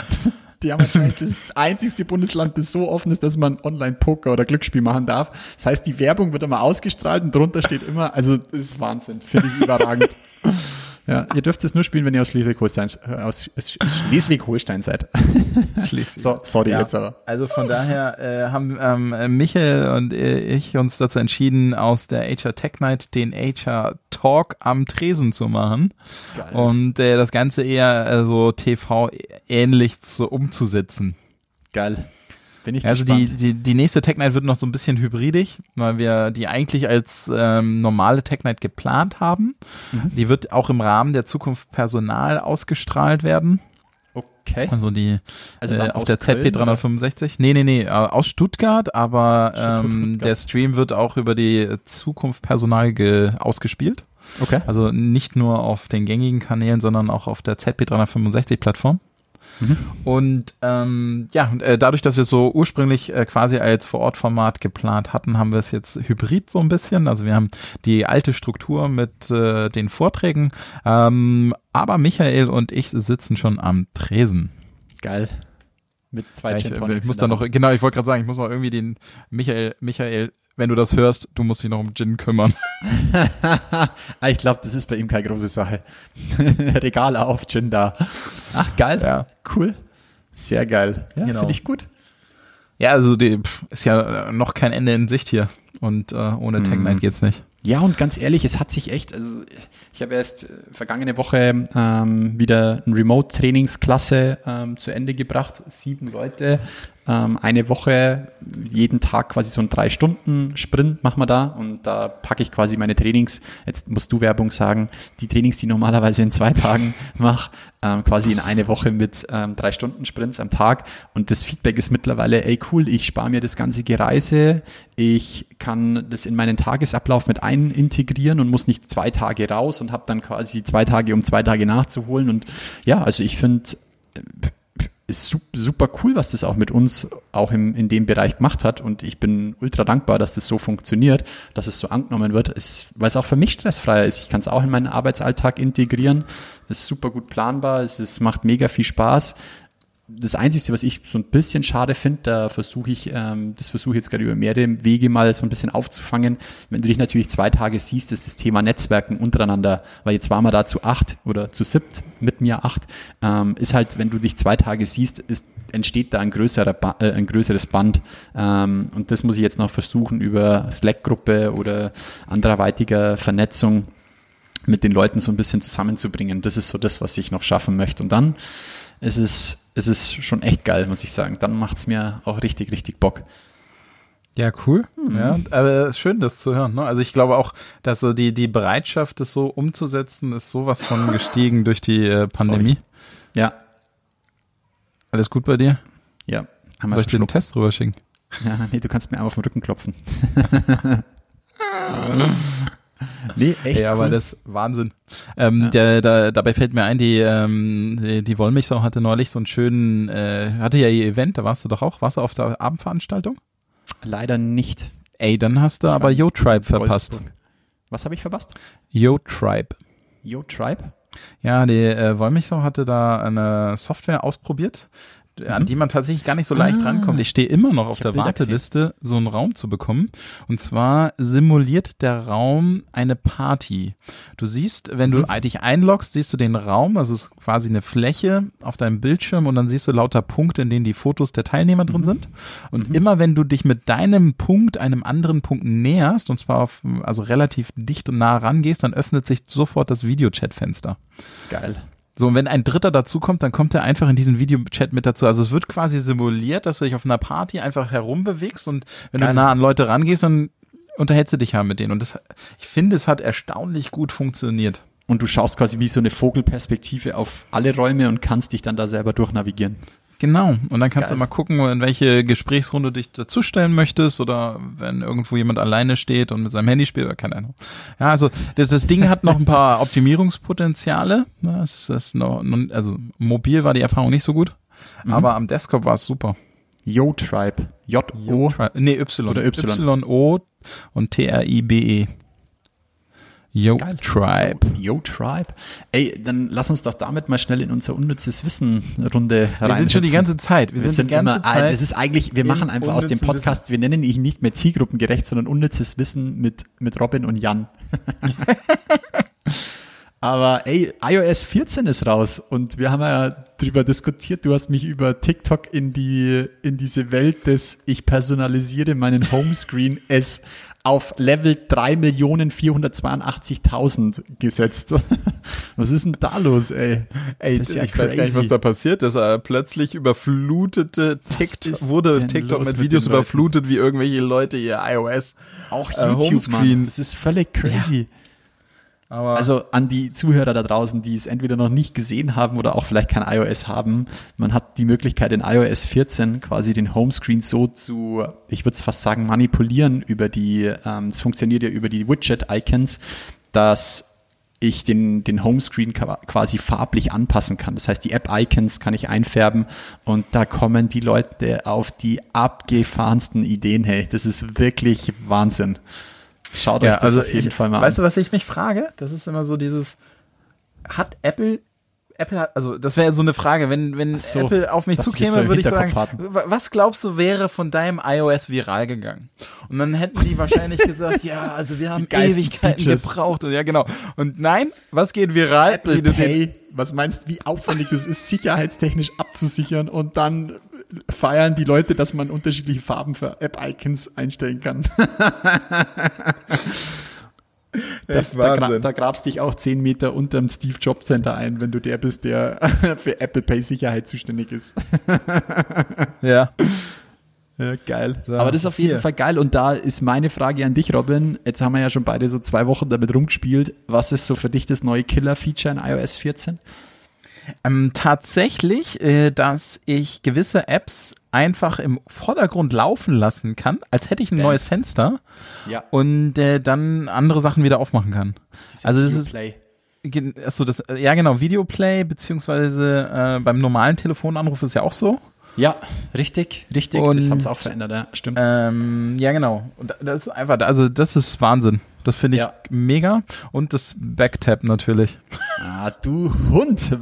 Die haben wahrscheinlich das einzigste Bundesland, das so offen ist, dass man Online-Poker oder Glücksspiel machen darf. Das heißt, die Werbung wird immer ausgestrahlt und drunter steht immer, also das ist Wahnsinn, finde ich überragend. Ja, ihr dürft es nur spielen, wenn ihr aus Schleswig-Holstein, aus Schleswig-Holstein seid. Schleswig. So, sorry ja. jetzt aber. Also von daher äh, haben ähm, Michael und ich uns dazu entschieden, aus der H R Tech Night den H R Talk am Tresen zu machen. Geil. Und äh, das Ganze eher äh, so T V-ähnlich zu, umzusetzen. Geil. Bin ich also die, die, die nächste Tech Night wird noch so ein bisschen hybridig, weil wir die eigentlich als ähm, normale Tech Night geplant haben. Mhm. Die wird auch im Rahmen der Zukunft Personal ausgestrahlt werden. Okay. Also die also äh, auf der Z P drei sechs fünf. Nee, nee, nee, aus Stuttgart, aber Stuttgart, ähm, Stuttgart. Der Stream wird auch über die Zukunft Personal ge- ausgespielt. Okay. Also nicht nur auf den gängigen Kanälen, sondern auch auf der Z P drei sechs fünf-Plattform. Mhm. Und ähm, ja, dadurch, dass wir es so ursprünglich äh, quasi als Vor-Ort-Format geplant hatten, haben wir es jetzt hybrid so ein bisschen. Also wir haben die alte Struktur mit äh, den Vorträgen, ähm, aber Michael und ich sitzen schon am Tresen. Geil. Mit zwei ja, ich, ich muss da noch, genau, ich wollte gerade sagen, ich muss noch irgendwie den Michael, Michael, wenn du das hörst, du musst dich noch um Gin kümmern. Ich glaube, das ist bei ihm keine große Sache. Regale auf, Gin da. Ach, geil. Ja. Cool. Sehr geil. Ja, genau. Finde ich gut. Ja, also die, pff, ist ja noch kein Ende in Sicht hier. Und äh, ohne Tech Night hm. geht's nicht. Ja, und ganz ehrlich, es hat sich echt, also ich habe erst vergangene Woche ähm, wieder eine Remote-Trainingsklasse ähm, zu Ende gebracht. Sieben Leute, ähm, eine Woche, jeden Tag quasi so einen drei Stunden Sprint machen wir da. Und da packe ich quasi meine Trainings, jetzt musst du Werbung sagen, die Trainings, die ich normalerweise in zwei Tagen mache, ähm, quasi in eine Woche mit ähm, drei Stunden Sprints am Tag. Und das Feedback ist mittlerweile, ey cool, ich spare mir das ganze Gereise, ich kann das in meinen Tagesablauf mit ein integrieren und muss nicht zwei Tage raus und habe dann quasi zwei Tage, um zwei Tage nachzuholen. Und ja, also ich finde, ist super cool, was das auch mit uns auch im, in dem Bereich gemacht hat. Und ich bin ultra dankbar, dass das so funktioniert, dass es so angenommen wird, ist, weil es auch für mich stressfreier ist. Ich kann es auch in meinen Arbeitsalltag integrieren. Es ist super gut planbar. Es ist, macht mega viel Spaß. Das Einzige, was ich so ein bisschen schade finde, da versuche ich, ähm, das versuche ich jetzt gerade über mehrere Wege mal so ein bisschen aufzufangen. Wenn du dich natürlich zwei Tage siehst, ist das Thema Netzwerken untereinander, weil jetzt waren wir da zu acht oder zu siebt, mit mir acht, ähm, ist halt, wenn du dich zwei Tage siehst, ist, entsteht da ein, größerer ba- äh, ein größeres Band. Ähm, und das muss ich jetzt noch versuchen über Slack-Gruppe oder anderweitiger Vernetzung mit den Leuten so ein bisschen zusammenzubringen. Das ist so das, was ich noch schaffen möchte. Und dann ist es Es ist schon echt geil, muss ich sagen. Dann macht es mir auch richtig, richtig Bock. Ja, cool. Mhm. Ja, aber schön, das zu hören. Ne? Also ich glaube auch, dass so die, die Bereitschaft, das so umzusetzen, ist sowas von gestiegen durch die äh, Pandemie. Sorry. Ja. Alles gut bei dir? Ja. Soll ich dir einen Test rüberschicken? Ja, nee, du kannst mir einfach auf den Rücken klopfen. Nee, echt. Ja, cool. Aber das ist Wahnsinn. Ähm, ja. der, der, dabei fällt mir ein, die, ähm, die, die Wollmilchsau hatte neulich so einen schönen, äh, hatte ja ihr Event, da warst du doch auch. Warst du auf der Abendveranstaltung? Leider nicht. Ey, dann hast du ich aber YoTribe verpasst. Was habe ich verpasst? YoTribe. YoTribe? Ja, die äh, Wollmilchsau hatte da eine Software ausprobiert, an die man tatsächlich gar nicht so leicht ah, rankommt. Ich stehe immer noch auf der Bilder Warteliste, gesehen. So einen Raum zu bekommen. Und zwar simuliert der Raum eine Party. Du siehst, wenn mhm. du dich einloggst, siehst du den Raum, also es ist quasi eine Fläche auf deinem Bildschirm und dann siehst du lauter Punkte, in denen die Fotos der Teilnehmer mhm. drin sind. Und mhm. immer wenn du dich mit deinem Punkt einem anderen Punkt näherst, und zwar auf, also relativ dicht und nah rangehst, dann öffnet sich sofort das Videochat-Fenster. Geil. So, und wenn ein Dritter dazukommt, dann kommt er einfach in diesen Videochat mit dazu. Also es wird quasi simuliert, dass du dich auf einer Party einfach herumbewegst und wenn Geil. du nah an Leute rangehst, dann unterhältst du dich ja mit denen. Und das, ich finde, es hat erstaunlich gut funktioniert. Und du schaust quasi wie so eine Vogelperspektive auf alle Räume und kannst dich dann da selber durchnavigieren. Genau. Und dann kannst Geil. du mal gucken, in welche Gesprächsrunde du dich dazustellen möchtest oder wenn irgendwo jemand alleine steht und mit seinem Handy spielt oder keine Ahnung. Ja, also das, das Ding hat noch ein paar Optimierungspotenziale. Das ist noch, also mobil war die Erfahrung nicht so gut, mhm. aber am Desktop war es super. YoTribe. J-O. Nee, Y. Oder Y. Y-O und T R I B E. YoTribe. YoTribe. Ey, dann lass uns doch damit mal schnell in unser unnützes Wissen-Runde rein. Wir sind schon die ganze Zeit. Wir, wir sind, sind die ganze immer, Zeit. Es ist eigentlich, wir machen einfach aus dem Podcast, Wissen. wir nennen ihn nicht mehr Zielgruppengerecht, sondern unnützes Wissen mit, mit Robin und Jan. Aber ey, i O S vierzehn ist raus und wir haben ja drüber diskutiert. Du hast mich über TikTok in die, in diese Welt des, ich personalisiere meinen Homescreen es auf Level drei Millionen vierhundertzweiundachtzigtausend gesetzt. Was ist denn da los, ey? Ey, das ist ja ich crazy. weiß gar nicht, was da passiert ist. Plötzlich überflutete TikTok, wurde TikTok mit Videos mit überflutet, wie irgendwelche Leute ihr iOS auch äh, YouTube, Homescreen. Mann, das ist völlig crazy. Ja. Aber also an die Zuhörer da draußen, die es entweder noch nicht gesehen haben oder auch vielleicht kein iOS haben, man hat die Möglichkeit in i O S vierzehn quasi den Homescreen so zu, ich würde es fast sagen, manipulieren über die, ähm, es funktioniert ja über die Widget-Icons, dass ich den, den Homescreen quasi farblich anpassen kann. Das heißt, die App-Icons kann ich einfärben und da kommen die Leute auf die abgefahrensten Ideen. Hey, das ist wirklich Wahnsinn. Schaut ja, euch das also auf jeden ich, Fall mal weißt an. Weißt du, was ich mich frage? Das ist immer so dieses, hat Apple, Apple hat, also das wäre so eine Frage, wenn, wenn so, Apple auf mich zukäme, würde ich sagen, hatten. was glaubst du, wäre von deinem iOS viral gegangen? Und dann hätten die wahrscheinlich gesagt, ja, also wir haben Ewigkeiten Peaches. gebraucht. Und, ja, genau. Und nein, was geht viral? Apple wie Pay, den, was meinst du, wie aufwendig das ist, sicherheitstechnisch abzusichern und dann feiern die Leute, dass man unterschiedliche Farben für App-Icons einstellen kann. da, da, gra- da grabst dich auch zehn Meter unterm Steve Jobs Center ein, wenn du der bist, der für Apple Pay Sicherheit zuständig ist. ja. Ja, geil. So, aber das ist auf jeden hier. Fall geil. Und da ist meine Frage an dich, Robin. Jetzt haben wir ja schon beide so zwei Wochen damit rumgespielt. Was ist so für dich das neue Killer-Feature in i O S vierzehn? Ähm, tatsächlich, äh, dass ich gewisse Apps einfach im Vordergrund laufen lassen kann, als hätte ich ein Bam. neues Fenster ja. und äh, dann andere Sachen wieder aufmachen kann. Diese also das Videoplay. ist achso, das ja genau Videoplay beziehungsweise äh, beim normalen Telefonanruf ist ja auch so. Ja, richtig, richtig. Und, das haben sie auch verändert, ja, stimmt. Ähm, ja, genau. Und das ist einfach, also das ist Wahnsinn. Das finde ich ja. mega. Und das Backtap natürlich. Ah, du Hund.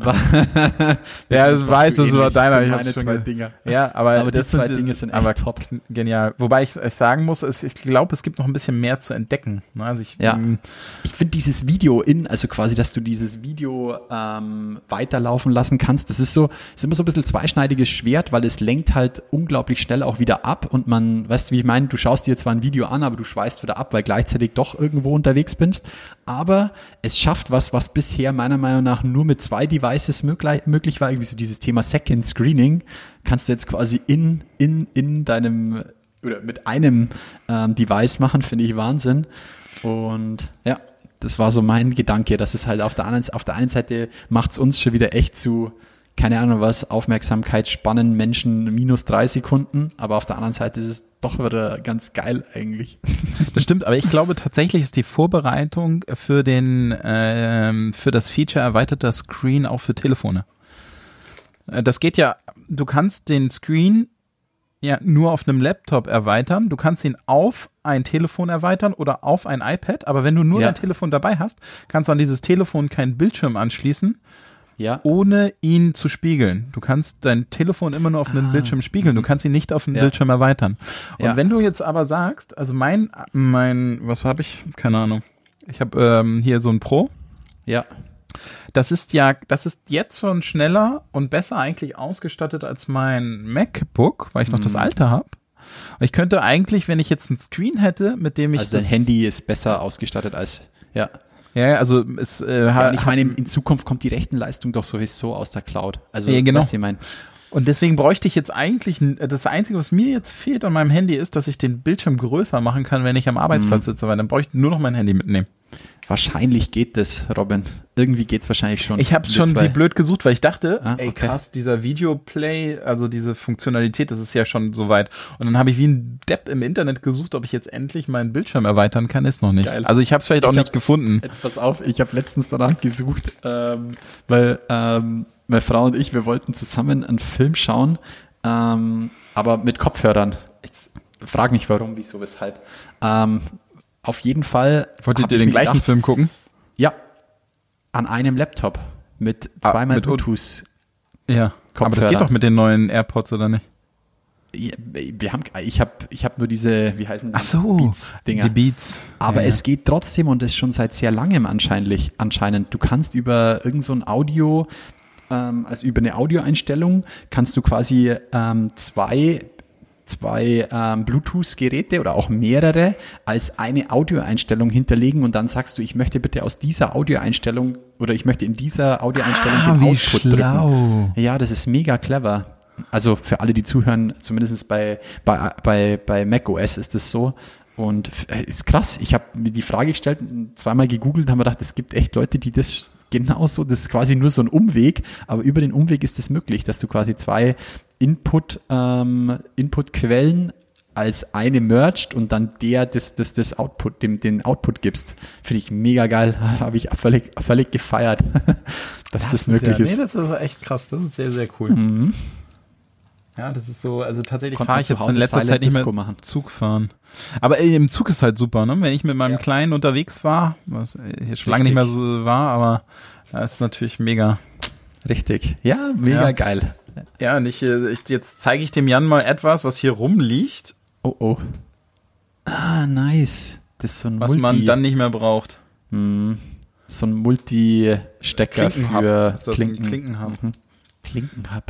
ja, ich weiß, das war deiner. Das sind meine zwei Dinger. Ja, aber, aber das die zwei sind, Dinge sind echt top. Genial. Wobei ich, ich sagen muss, ich glaube, es gibt noch ein bisschen mehr zu entdecken. Also ich ja. ähm, ich finde dieses Video in, also quasi, dass du dieses Video ähm, weiterlaufen lassen kannst, das ist so, ist immer so ein bisschen zweischneidiges Schwert, weil es lenkt halt unglaublich schnell auch wieder ab. Und man, weißt du, wie ich meine, du schaust dir zwar ein Video an, aber du schweißt wieder ab, weil gleichzeitig doch irgendwie irgendwo unterwegs bist, aber es schafft was, was bisher meiner Meinung nach nur mit zwei Devices möglich, möglich war, irgendwie so dieses Thema Second Screening, kannst du jetzt quasi in, in, in deinem, oder mit einem ähm, Device machen, finde ich Wahnsinn. Und ja, das war so mein Gedanke, dass es halt auf der anderen, auf der einen Seite macht es uns schon wieder echt zu, keine Ahnung was, Aufmerksamkeitsspannen, Menschen minus drei Sekunden, aber auf der anderen Seite ist es doch wieder ganz geil eigentlich. Das stimmt, aber ich glaube tatsächlich ist die Vorbereitung für den ähm, für das Feature erweiterter Screen auch für Telefone. Das geht ja, du kannst den Screen ja nur auf einem Laptop erweitern, du kannst ihn auf ein Telefon erweitern oder auf ein iPad, aber wenn du nur ja. dein Telefon dabei hast, kannst du an dieses Telefon keinen Bildschirm anschließen, ja. ohne ihn zu spiegeln. Du kannst dein Telefon immer nur auf einen ah. Bildschirm spiegeln. Du kannst ihn nicht auf einen ja. Bildschirm erweitern. Und ja. wenn du jetzt aber sagst, also mein, mein, was habe ich? Keine Ahnung. Ich habe ähm, hier so ein Pro. Ja. Das ist ja, das ist jetzt schon schneller und besser eigentlich ausgestattet als mein MacBook, weil ich noch mhm. das alte habe. Ich könnte eigentlich, wenn ich jetzt einen Screen hätte, mit dem ich... Also dein Handy ist besser ausgestattet als... ja. Ja, also es äh, ja, hat. Ich meine, in Zukunft kommt die Rechenleistung doch sowieso aus der Cloud. Also ja, genau. Was ich meine. Und deswegen bräuchte ich jetzt eigentlich, das Einzige, was mir jetzt fehlt an meinem Handy, ist, dass ich den Bildschirm größer machen kann, wenn ich am Arbeitsplatz mhm. sitze, weil dann brauche ich nur noch mein Handy mitnehmen. Wahrscheinlich geht das, Robin. Irgendwie geht es wahrscheinlich schon. Ich habe es schon wie blöd gesucht, weil ich dachte, ah, okay. ey krass, dieser Videoplay, also diese Funktionalität, das ist ja schon so weit. Und dann habe ich wie ein Depp im Internet gesucht, ob ich jetzt endlich meinen Bildschirm erweitern kann, ist noch nicht. Geil. Also ich habe es vielleicht ich auch hab, nicht gefunden. Jetzt pass auf, ich habe letztens danach gesucht, ähm, weil ähm, meine Frau und ich, wir wollten zusammen einen Film schauen, ähm, aber mit Kopfhörern. Jetzt frag mich warum, wieso, weshalb. Ähm, auf jeden Fall. Wolltet ihr den gleichen gedacht, Film gucken? Ja. An einem Laptop mit zweimal ah, mit Bluetooth. Ja. Kopfhörer. Aber das geht doch mit den neuen AirPods, oder nicht? Ja, wir haben, ich habe ich hab nur diese, wie heißen die? Ach so, Beats-Dinger. Die Beats. Aber ja, es geht trotzdem, und das schon seit sehr langem anscheinend, anscheinend. Du kannst über irgend so ein Audio, ähm, also über eine Audioeinstellung, kannst du quasi ähm, zwei zwei ähm, Bluetooth-Geräte oder auch mehrere als eine Audioeinstellung hinterlegen, und dann sagst du, ich möchte bitte aus dieser Audioeinstellung oder ich möchte in dieser Audioeinstellung ah, den wie Output schlau. drücken. Ja, das ist mega clever. Also für alle, die zuhören, zumindest bei, bei, bei, bei macOS ist das so. Und ist krass, ich habe mir die Frage gestellt, zweimal gegoogelt, haben wir gedacht, es gibt echt Leute, die das genauso, das ist quasi nur so ein Umweg, aber über den Umweg ist es das möglich, dass du quasi zwei Input, ähm, Input-Quellen als eine merged und dann der das, das, das Output, dem, den Output gibst. Finde ich mega geil, habe ich völlig, völlig gefeiert, dass das, das möglich ist. Ja, nee, das ist echt krass, das ist sehr, sehr cool. Mhm. Ja, das ist so, also tatsächlich fahre ich jetzt Hause in letzter Silent Zeit nicht Disco mehr machen. Zug fahren. Aber ey, im Zug ist halt super, ne? Wenn ich mit meinem ja. Kleinen unterwegs war, was ich jetzt schon lange nicht mehr so war, aber das ist natürlich mega. Richtig. Ja, mega ja. geil. Ja, und ich, ich, jetzt zeige ich dem Jan mal etwas, was hier rumliegt. Oh, oh. Ah, nice. Das ist so ein was Multi- man dann nicht mehr braucht. Hm. So ein Multi-Stecker für Klinken. Klinkenhub. Klinkenhub.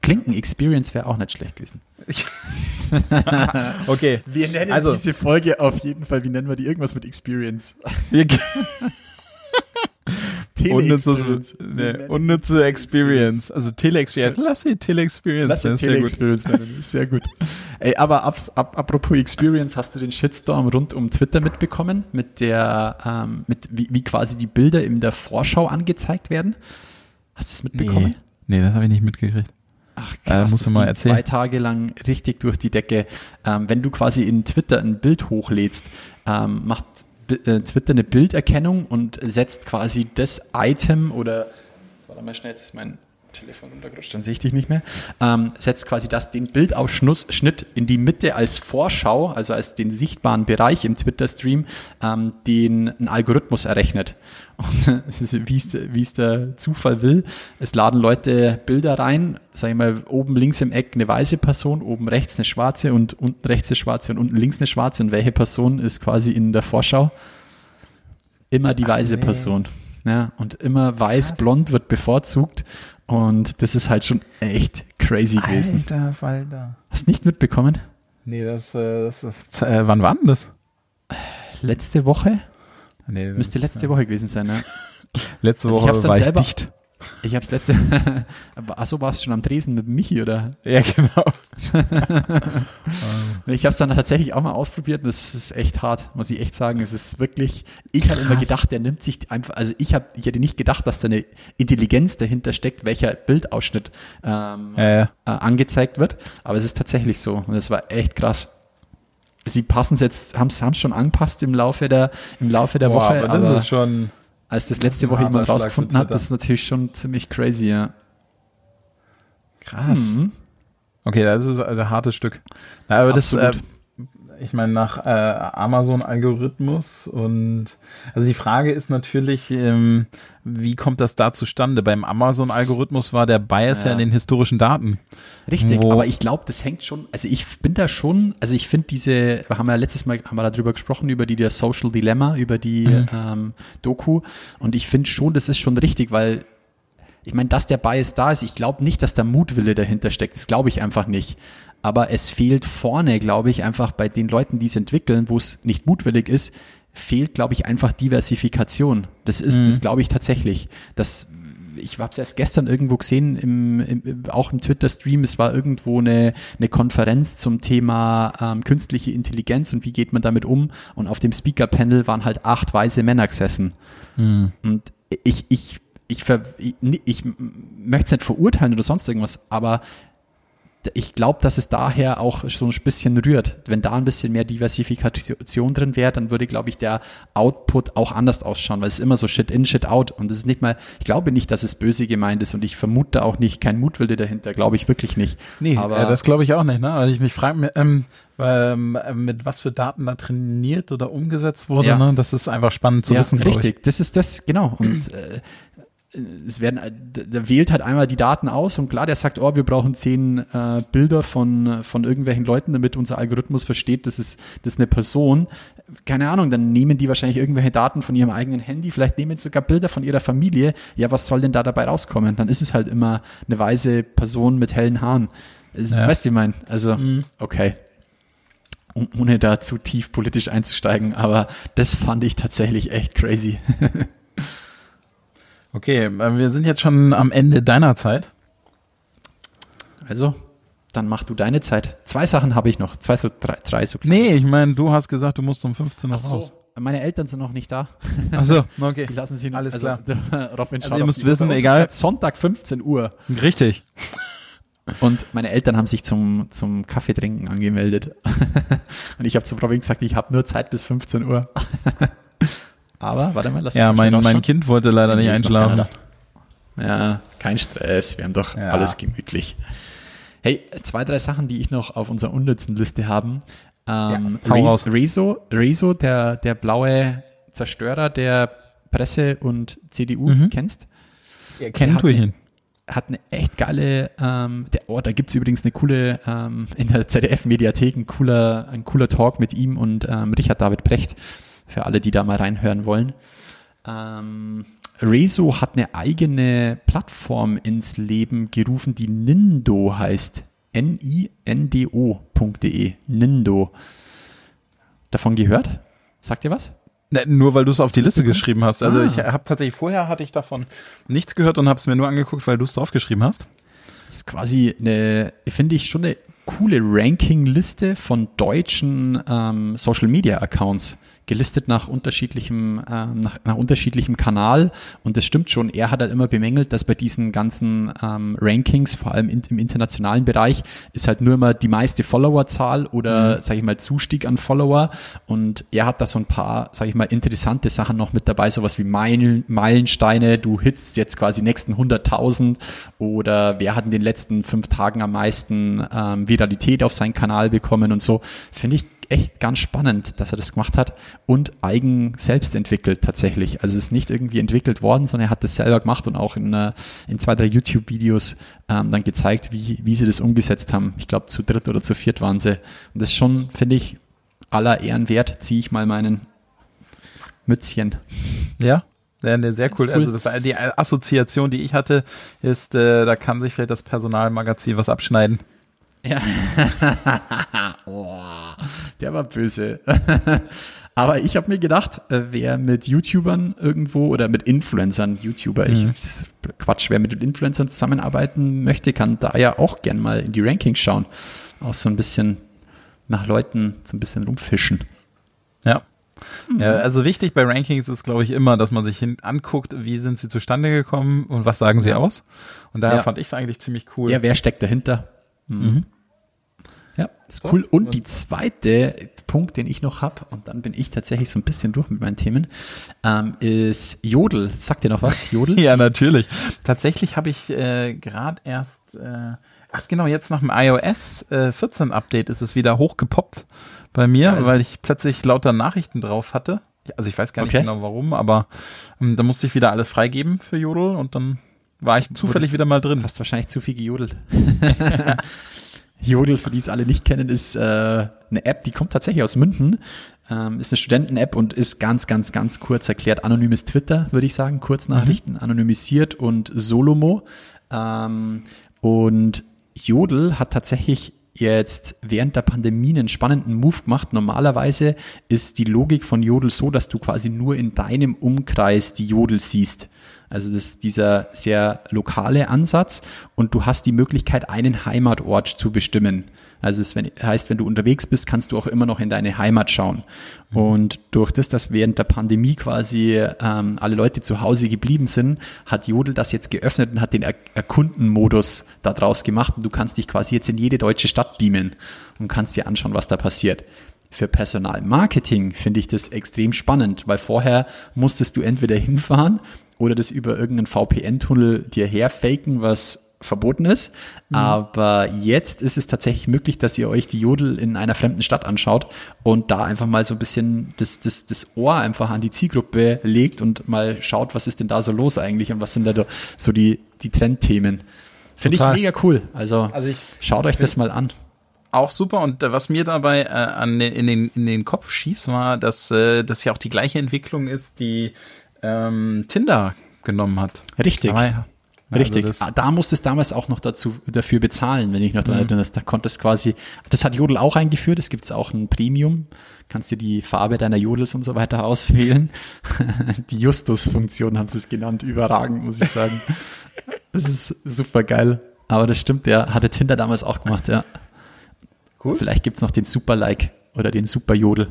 Klinken-Experience wäre auch nicht schlecht gewesen. Okay. Wir nennen also diese Folge auf jeden Fall, wie nennen wir die? Irgendwas mit Experience. Tele-Experience. Ne, unnütze Experience. Also Tele-Experience. Lass sie Tele-Experience. Lass sie Tele-Experience nennen. Ist sehr gut. Ey, aber ab, ab, apropos Experience, hast du den Shitstorm rund um Twitter mitbekommen? Mit der, ähm, mit wie, wie quasi die Bilder in der Vorschau angezeigt werden? Hast du es mitbekommen? Nee, nee, das habe ich nicht mitgekriegt. Ach krass, das ging zwei Tage lang richtig durch die Decke. Ähm, wenn du quasi in Twitter ein Bild hochlädst, ähm, macht äh, Twitter eine Bilderkennung und setzt quasi das Item oder, jetzt warte mal schnell, jetzt ist mein Telefon runtergerutscht, dann sehe ich dich nicht mehr, ähm, setzt quasi das, den Bildausschnitt in die Mitte als Vorschau, also als den sichtbaren Bereich im Twitter-Stream, ähm, den ein Algorithmus errechnet. Und wie es, wie es der Zufall will, es laden Leute Bilder rein, sag ich mal, oben links im Eck eine weiße Person, oben rechts eine schwarze und unten rechts eine schwarze und unten links eine schwarze, und welche Person ist quasi in der Vorschau? Immer die weiße Ach, nee. Person. Ja, und immer weiß-blond wird bevorzugt. Und das ist halt schon echt crazy gewesen. Alter Falter. Hast du nicht mitbekommen? Nee, das, das ist... Äh, wann war denn das? Letzte Woche? Nee, das müsste letzte ist, Woche gewesen sein, ne? Letzte Woche also ich war selber, ich dicht. Ich hab's letzte... Achso, warst du schon am Tresen mit Michi, oder? Ja, genau. Ich hab's dann tatsächlich auch mal ausprobiert, und das ist echt hart, muss ich echt sagen. Es ist wirklich... Ich habe immer gedacht, der nimmt sich einfach... Also ich, hab, ich hätte nicht gedacht, dass da eine Intelligenz dahinter steckt, welcher Bildausschnitt ähm, äh. Äh, angezeigt wird. Aber es ist tatsächlich so. Und das war echt krass. Sie passen es jetzt, haben es schon angepasst im Laufe der, im Laufe der Boah, Woche. Aber das aber ist schon... Als das letzte Woche jemand rausgefunden hat, das ist natürlich schon ziemlich crazy, ja. Krass. Mhm. Okay, das ist ein hartes Stück. Na, aber Absolut. das, äh, ich meine, nach äh, Amazon-Algorithmus und, also die Frage ist natürlich, ähm, wie kommt das da zustande? Beim Amazon-Algorithmus war der Bias ja, ja in den historischen Daten. Richtig, Wo aber ich glaube, das hängt schon, also ich bin da schon, also ich finde diese, wir haben ja letztes Mal, haben wir darüber gesprochen, über die der Social Dilemma, über die mhm. ähm, Doku, und ich finde schon, das ist schon richtig, weil ich meine, dass der Bias da ist, ich glaube nicht, dass da Mutwille dahinter steckt, das glaube ich einfach nicht. Aber es fehlt vorne, glaube ich, einfach bei den Leuten, die es entwickeln, wo es nicht mutwillig ist, fehlt, glaube ich, einfach Diversifikation. Das ist, mhm. das glaube ich tatsächlich. Das, ich habe es erst gestern irgendwo gesehen, im, im, auch im Twitter-Stream, es war irgendwo eine, eine Konferenz zum Thema ähm, künstliche Intelligenz und wie geht man damit um. Und auf dem Speaker-Panel waren halt acht weiße Männer gesessen. Mhm. Und ich, ich, ich, ver, ich, ich möchte es nicht verurteilen oder sonst irgendwas, aber ich glaube, dass es daher auch so ein bisschen rührt. Wenn da ein bisschen mehr Diversifikation drin wäre, dann würde, glaube ich, der Output auch anders ausschauen, weil es ist immer so Shit in, Shit out. Und es ist nicht mal, ich glaube nicht, dass es böse gemeint ist und ich vermute auch nicht, kein Mutwille dahinter, glaube ich wirklich nicht. Nee, aber äh, das glaube ich auch nicht, ne? Weil ich mich frage, ähm, ähm, mit was für Daten da trainiert oder umgesetzt wurde, ja. ne? Das ist einfach spannend zu ja, wissen, glaube ich. Richtig, das ist das, genau. Und äh, es werden, der wählt halt einmal die Daten aus und klar, der sagt, oh, wir brauchen zehn äh, Bilder von, von irgendwelchen Leuten, damit unser Algorithmus versteht, das ist, das ist eine Person. Keine Ahnung, dann nehmen die wahrscheinlich irgendwelche Daten von ihrem eigenen Handy, vielleicht nehmen sogar Bilder von ihrer Familie. Ja, was soll denn da dabei rauskommen? Dann ist es halt immer eine weiße Person mit hellen Haaren. Es, ja. Weißt du, wie ich meine? Also, mhm. okay. Um, ohne da zu tief politisch einzusteigen, aber das fand ich tatsächlich echt crazy. Okay, wir sind jetzt schon am Ende deiner Zeit. Also, dann mach du deine Zeit. Zwei Sachen habe ich noch. Zwei, so drei, drei so. Nee, ich meine, du hast gesagt, du musst um fünfzehn Uhr raus. Meine Eltern sind noch nicht da. Ach so, okay. Die lassen sich noch. Alles also, klar. Robin, also ihr müsst wissen, egal. Sonntag fünfzehn Uhr. Richtig. Und meine Eltern haben sich zum, zum Kaffeetrinken angemeldet. Und ich habe zu Robin gesagt, ich habe nur Zeit bis fünfzehn Uhr. Aber, warte mal, lass mich ja, mein, mein Kind wollte leider nicht einschlafen. Ja, kein Stress, wir haben doch ja. alles gemütlich. Hey, zwei, drei Sachen, die ich noch auf unserer unnützen Liste habe. Ähm, ja, Rezo, Rezo, Rezo, der, der blaue Zerstörer der Presse und C D U, mhm. kennst? Ja, kennt du ihn. Hat eine echt geile, ähm, der, oh, da gibt es übrigens eine coole, ähm, in der Z D F-Mediathek, ein cooler, ein cooler Talk mit ihm und ähm, Richard David Precht. Für alle, die da mal reinhören wollen. Ähm, Rezo hat eine eigene Plattform ins Leben gerufen, die Nindo heißt. N I N D O punkt D E. Nindo. Davon gehört? Sagt ihr was? Ne, nur weil du es auf die Liste geschrieben hast. Also ah. ich habe tatsächlich, vorher hatte ich davon nichts gehört und habe es mir nur angeguckt, weil du es draufgeschrieben hast. Das ist quasi eine, finde ich, schon eine coole Ranking-Liste von deutschen ähm, Social-Media-Accounts, gelistet nach unterschiedlichem, ähm, nach, nach unterschiedlichem Kanal. Und das stimmt schon, er hat halt immer bemängelt, dass bei diesen ganzen ähm, Rankings, vor allem in, im internationalen Bereich, ist halt nur immer die meiste Followerzahl oder, mhm. sag ich mal, Zustieg an Follower. Und er hat da so ein paar, sag ich mal, interessante Sachen noch mit dabei, sowas wie Meilen, Meilensteine, du hitzt jetzt quasi nächsten hunderttausend oder wer hat in den letzten fünf Tagen am meisten ähm, Viralität auf seinen Kanal bekommen und so. Finde ich echt ganz spannend, dass er das gemacht hat und eigen selbst entwickelt tatsächlich. Also es ist nicht irgendwie entwickelt worden, sondern er hat das selber gemacht und auch in, in zwei, drei YouTube-Videos ähm, dann gezeigt, wie, wie sie das umgesetzt haben. Ich glaube, zu dritt oder zu viert waren sie. Und das ist schon, finde ich, aller Ehren wert, ziehe ich mal meinen Mützchen. Ja, sehr cool. Also das, die Assoziation, die ich hatte, ist, äh, da kann sich vielleicht das Personalmagazin was abschneiden. Ja, oh, der war böse. Aber ich habe mir gedacht, wer mit YouTubern irgendwo oder mit Influencern, YouTuber, ich mhm. Quatsch, wer mit Influencern zusammenarbeiten möchte, kann da ja auch gern mal in die Rankings schauen. Auch so ein bisschen nach Leuten, so ein bisschen rumfischen. Ja. Ja, also wichtig bei Rankings ist, glaube ich, immer, dass man sich hin anguckt, wie sind sie zustande gekommen und was sagen sie aus. Und daher ja. fand ich es eigentlich ziemlich cool. Ja, wer steckt dahinter? Mhm. Ja, ist so, cool. Und, und die zweite Punkt, den ich noch habe, und dann bin ich tatsächlich so ein bisschen durch mit meinen Themen, ähm, ist Jodel. Sagt ihr noch was? Jodel? Ja, natürlich. Tatsächlich habe ich äh, gerade erst, äh, ach genau, jetzt nach dem iOS äh, vierzehn Update ist es wieder hochgepoppt bei mir, Geil. Weil ich plötzlich lauter Nachrichten drauf hatte. Also ich weiß gar nicht okay. genau warum, aber ähm, da musste ich wieder alles freigeben für Jodel und dann war ich zufällig wieder mal drin. Hast wahrscheinlich zu viel gejodelt. Jodel, für die es alle nicht kennen, ist äh, eine App, die kommt tatsächlich aus München, ähm, ist eine Studenten-App und ist ganz, ganz, ganz kurz erklärt, anonymes Twitter, würde ich sagen, Kurznachrichten, mhm. anonymisiert und Solomo. Ähm, und Jodel hat tatsächlich jetzt während der Pandemie einen spannenden Move gemacht. Normalerweise ist die Logik von Jodel so, dass du quasi nur in deinem Umkreis die Jodel siehst. Also das ist dieser sehr lokale Ansatz und du hast die Möglichkeit, einen Heimatort zu bestimmen. Also das heißt, wenn du unterwegs bist, kannst du auch immer noch in deine Heimat schauen. Mhm. Und durch das, dass während der Pandemie quasi ähm, alle Leute zu Hause geblieben sind, hat Jodel das jetzt geöffnet und hat den er- Erkundenmodus daraus gemacht. Und du kannst dich quasi jetzt in jede deutsche Stadt beamen und kannst dir anschauen, was da passiert. Für Personalmarketing finde ich das extrem spannend, weil vorher musstest du entweder hinfahren oder das über irgendeinen V P N-Tunnel dir herfaken, was verboten ist. Mhm. Aber jetzt ist es tatsächlich möglich, dass ihr euch die Jodel in einer fremden Stadt anschaut und da einfach mal so ein bisschen das, das, das Ohr einfach an die Zielgruppe legt und mal schaut, was ist denn da so los eigentlich und was sind da so die, die Trendthemen. Finde ich mega cool. Also, also ich, schaut euch das mal an. Auch super. Und was mir dabei äh, an den, in, den, in den Kopf schießt, war, dass äh, das ja auch die gleiche Entwicklung ist, die ähm, Tinder genommen hat. Richtig. Aber, ja. Richtig. Also da musstest du damals auch noch dazu, dafür bezahlen, wenn ich noch dran erinnere. Mhm. Da konntest quasi, das hat Jodel auch eingeführt. Es gibt auch ein Premium. Kannst dir die Farbe deiner Jodels und so weiter auswählen. Die Justus-Funktion haben sie es genannt. Überragend, muss ich sagen. Das ist super geil. Aber das stimmt, ja. Hatte Tinder damals auch gemacht, ja. Cool. Vielleicht gibt es noch den Super-Like oder den Super-Jodel.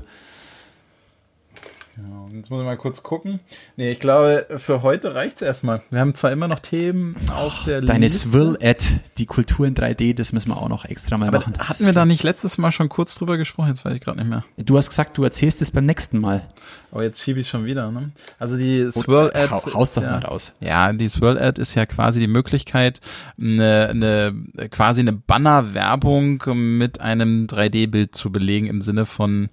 Genau. Jetzt muss ich mal kurz gucken. Nee, ich glaube, für heute reicht es erstmal. Wir haben zwar immer noch Themen auf oh, der deine Liste. Deine Swirl Ad, die Kultur in drei D, das müssen wir auch noch extra mal aber machen. Hatten das wir da nicht letztes Mal schon kurz drüber gesprochen? Jetzt weiß ich gerade nicht mehr. Du hast gesagt, du erzählst es beim nächsten Mal. Aber jetzt schiebe ich schon wieder. Ne? Also die Swirl Ad. Hau, haust doch ja, mal raus. Ja, die Swirl Ad ist ja quasi die Möglichkeit, eine, eine, quasi eine Bannerwerbung mit einem drei D-Bild zu belegen im Sinne von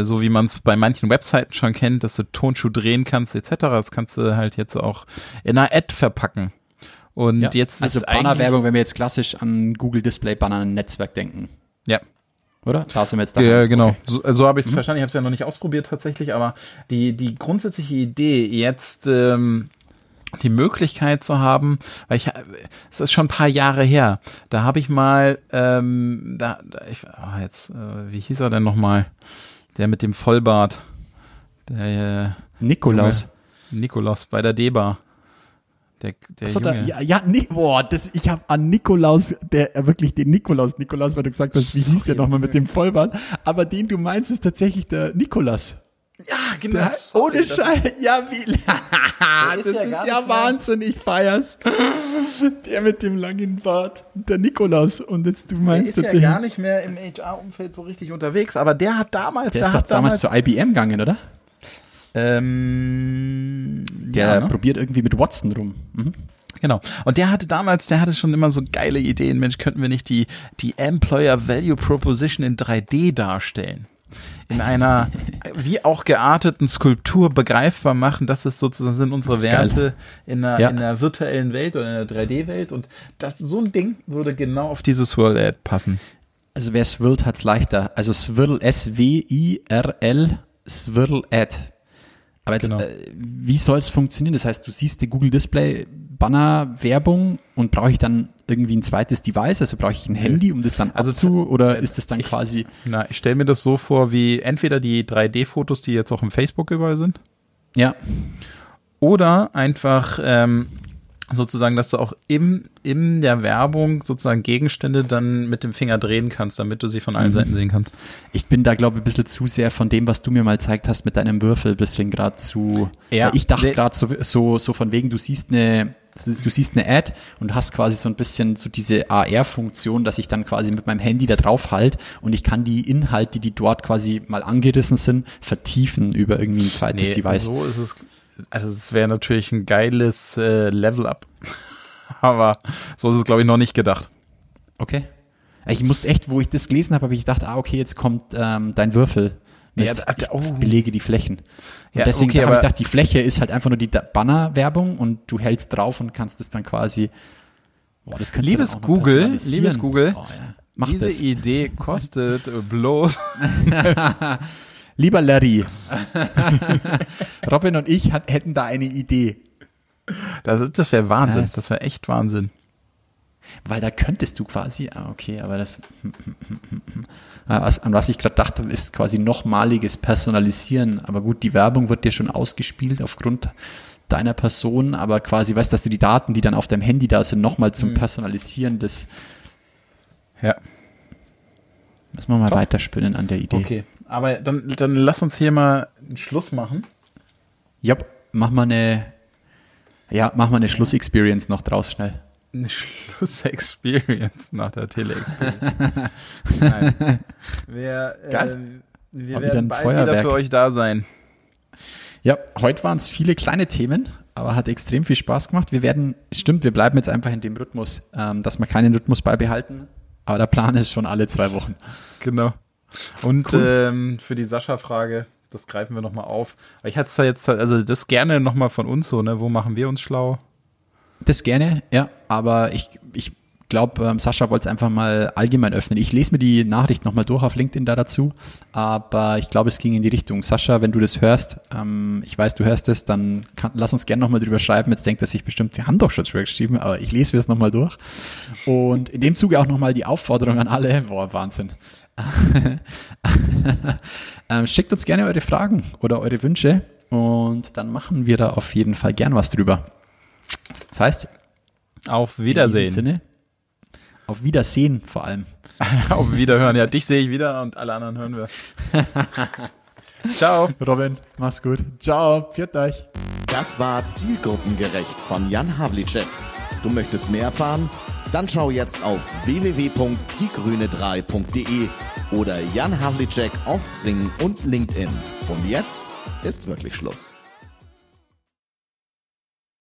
so wie man es bei manchen Webseiten schon kennt, dass du Tonschuh drehen kannst et cetera. Das kannst du halt jetzt auch in einer Ad verpacken. Und ja, jetzt also Bannerwerbung, wenn wir jetzt klassisch an Google Display Banner Netzwerk denken. Ja. Oder? Da sind wir jetzt da. Ja, genau. Okay. So, so habe ich es mhm. verstanden. Ich habe es ja noch nicht ausprobiert tatsächlich, aber die, die grundsätzliche Idee jetzt ähm, die Möglichkeit zu haben, weil ich, es ist schon ein paar Jahre her, da habe ich mal, ähm, da, ich, oh, jetzt, äh, wie hieß er denn nochmal? Der mit dem Vollbart. Der, äh, Nikolaus. Junge, Nikolaus bei der D-Bar. Der, der so, Junge. Da, ja, ja nee, boah, das, ich habe an Nikolaus, der wirklich den Nikolaus, Nikolaus, weil du gesagt hast, wie Sorry, hieß der nochmal mit dem Vollbart? Aber den du meinst, ist tatsächlich der Nikolaus. Ja, genau. Der, Sorry, ohne Scheiß. Ja, wie, das ist ja, ist ja Wahnsinn, ich feier's. Der mit dem langen Bart, der Nikolaus. Und jetzt du meinst der ist tatsächlich ja gar nicht mehr im H R-Umfeld so richtig unterwegs, aber der hat damals... Der, der ist doch damals, damals zu I B M gegangen, oder? Ähm, der ja, ne? probiert irgendwie mit Watson rum. Mhm. Genau. Und der hatte damals, der hatte schon immer so geile Ideen. Mensch, könnten wir nicht die, die Employer Value Proposition in drei D darstellen? In einer wie auch gearteten Skulptur begreifbar machen, das ist sozusagen sind unsere Werte in einer, ja. in einer virtuellen Welt oder in der drei D-Welt und das, so ein Ding würde genau auf diese Swirl-Ad passen. Also wer swirlt, hat es leichter. Also Swirl, S W I R L, Swirl-Ad. Aber jetzt, genau. äh, wie soll es funktionieren? Das heißt, du siehst die Google Display Banner-Werbung und brauche ich dann irgendwie ein zweites Device? Also brauche ich ein Handy, um das dann also zu oder ist das dann ich, quasi? Na, ich stelle mir das so vor, wie entweder die drei D-Fotos, die jetzt auch im Facebook überall sind. Ja. Oder einfach ähm, sozusagen, dass du auch im, in der Werbung sozusagen Gegenstände dann mit dem Finger drehen kannst, damit du sie von allen mhm. Seiten sehen kannst. Ich bin da, glaube ich, ein bisschen zu sehr von dem, was du mir mal gezeigt hast mit deinem Würfel, ein bisschen gerade zu... Ja. Ich dachte gerade so, so, so von wegen, du siehst eine... Du siehst eine Ad und hast quasi so ein bisschen so diese A R-Funktion, dass ich dann quasi mit meinem Handy da drauf halte und ich kann die Inhalte, die dort quasi mal angerissen sind, vertiefen über irgendwie ein zweites nee, Device. So ist es, also es wäre natürlich ein geiles äh, Level-Up, aber so ist es, glaube ich, noch nicht gedacht. Okay. Ich musste echt, wo ich das gelesen habe, habe ich gedacht, ah, okay, jetzt kommt ähm, dein Würfel. Ja, da, da, oh. Ich belege die Flächen. Und ja, deswegen okay, habe ich gedacht, die Fläche ist halt einfach nur die Bannerwerbung und du hältst drauf und kannst es dann quasi. Boah, das liebes, dann Google, liebes Google, oh, ja. diese das. Idee kostet bloß. Lieber Larry, Robin und ich hat, hätten da eine Idee. Das, das wäre Wahnsinn, das, das wäre echt Wahnsinn. Weil da könntest du quasi, ah okay, aber das, an was ich gerade dachte, ist quasi nochmaliges Personalisieren. Aber gut, die Werbung wird dir schon ausgespielt aufgrund deiner Person, aber quasi weißt, dass du die Daten, die dann auf deinem Handy da sind, nochmal zum mhm. Personalisieren des... Ja. Müssen wir mal Top. weiterspinnen an der Idee. Okay, aber dann, dann lass uns hier mal einen Schluss machen. Ja, mach mal eine, ja, mach mal eine Schluss-Experience noch draus schnell. Eine Schluss-Experience nach der Tele-Experience. Nein. Wir, äh, wir werden bald Feuerwerk. wieder für euch da sein. Ja, heute waren es viele kleine Themen, aber hat extrem viel Spaß gemacht. Wir werden, stimmt, wir bleiben jetzt einfach in dem Rhythmus, ähm, dass wir keinen Rhythmus beibehalten, aber der Plan ist schon alle zwei Wochen. Genau. Und cool. ähm, für die Sascha-Frage, das greifen wir nochmal auf. Ich hatte es da jetzt, also das gerne nochmal von uns so, ne? Wo machen wir uns schlau? Das gerne, ja, aber ich, ich glaube, ähm, Sascha wollte es einfach mal allgemein öffnen. Ich lese mir die Nachricht nochmal durch auf LinkedIn da dazu, aber ich glaube, es ging in die Richtung. Sascha, wenn du das hörst, ähm, ich weiß, du hörst es, dann kann, lass uns gerne nochmal drüber schreiben. Jetzt denkt er sich bestimmt, wir haben doch schon drüber geschrieben, aber ich lese mir es nochmal durch. Und in dem Zuge auch nochmal die Aufforderung an alle, boah, Wahnsinn. ähm, schickt uns gerne eure Fragen oder eure Wünsche und dann machen wir da auf jeden Fall gern was drüber. Das heißt, auf Wiedersehen. In diesem Sinne, auf Wiedersehen vor allem. Auf Wiederhören, ja, dich sehe ich wieder und alle anderen hören wir. Ciao. Robin, mach's gut. Ciao, pfiat euch. Das war Zielgruppengerecht von Jan Havlicek. Du möchtest mehr erfahren? Dann schau jetzt auf w w w punkt die grüne drei punkt d e oder Jan Havlicek auf Xing und LinkedIn. Und jetzt ist wirklich Schluss.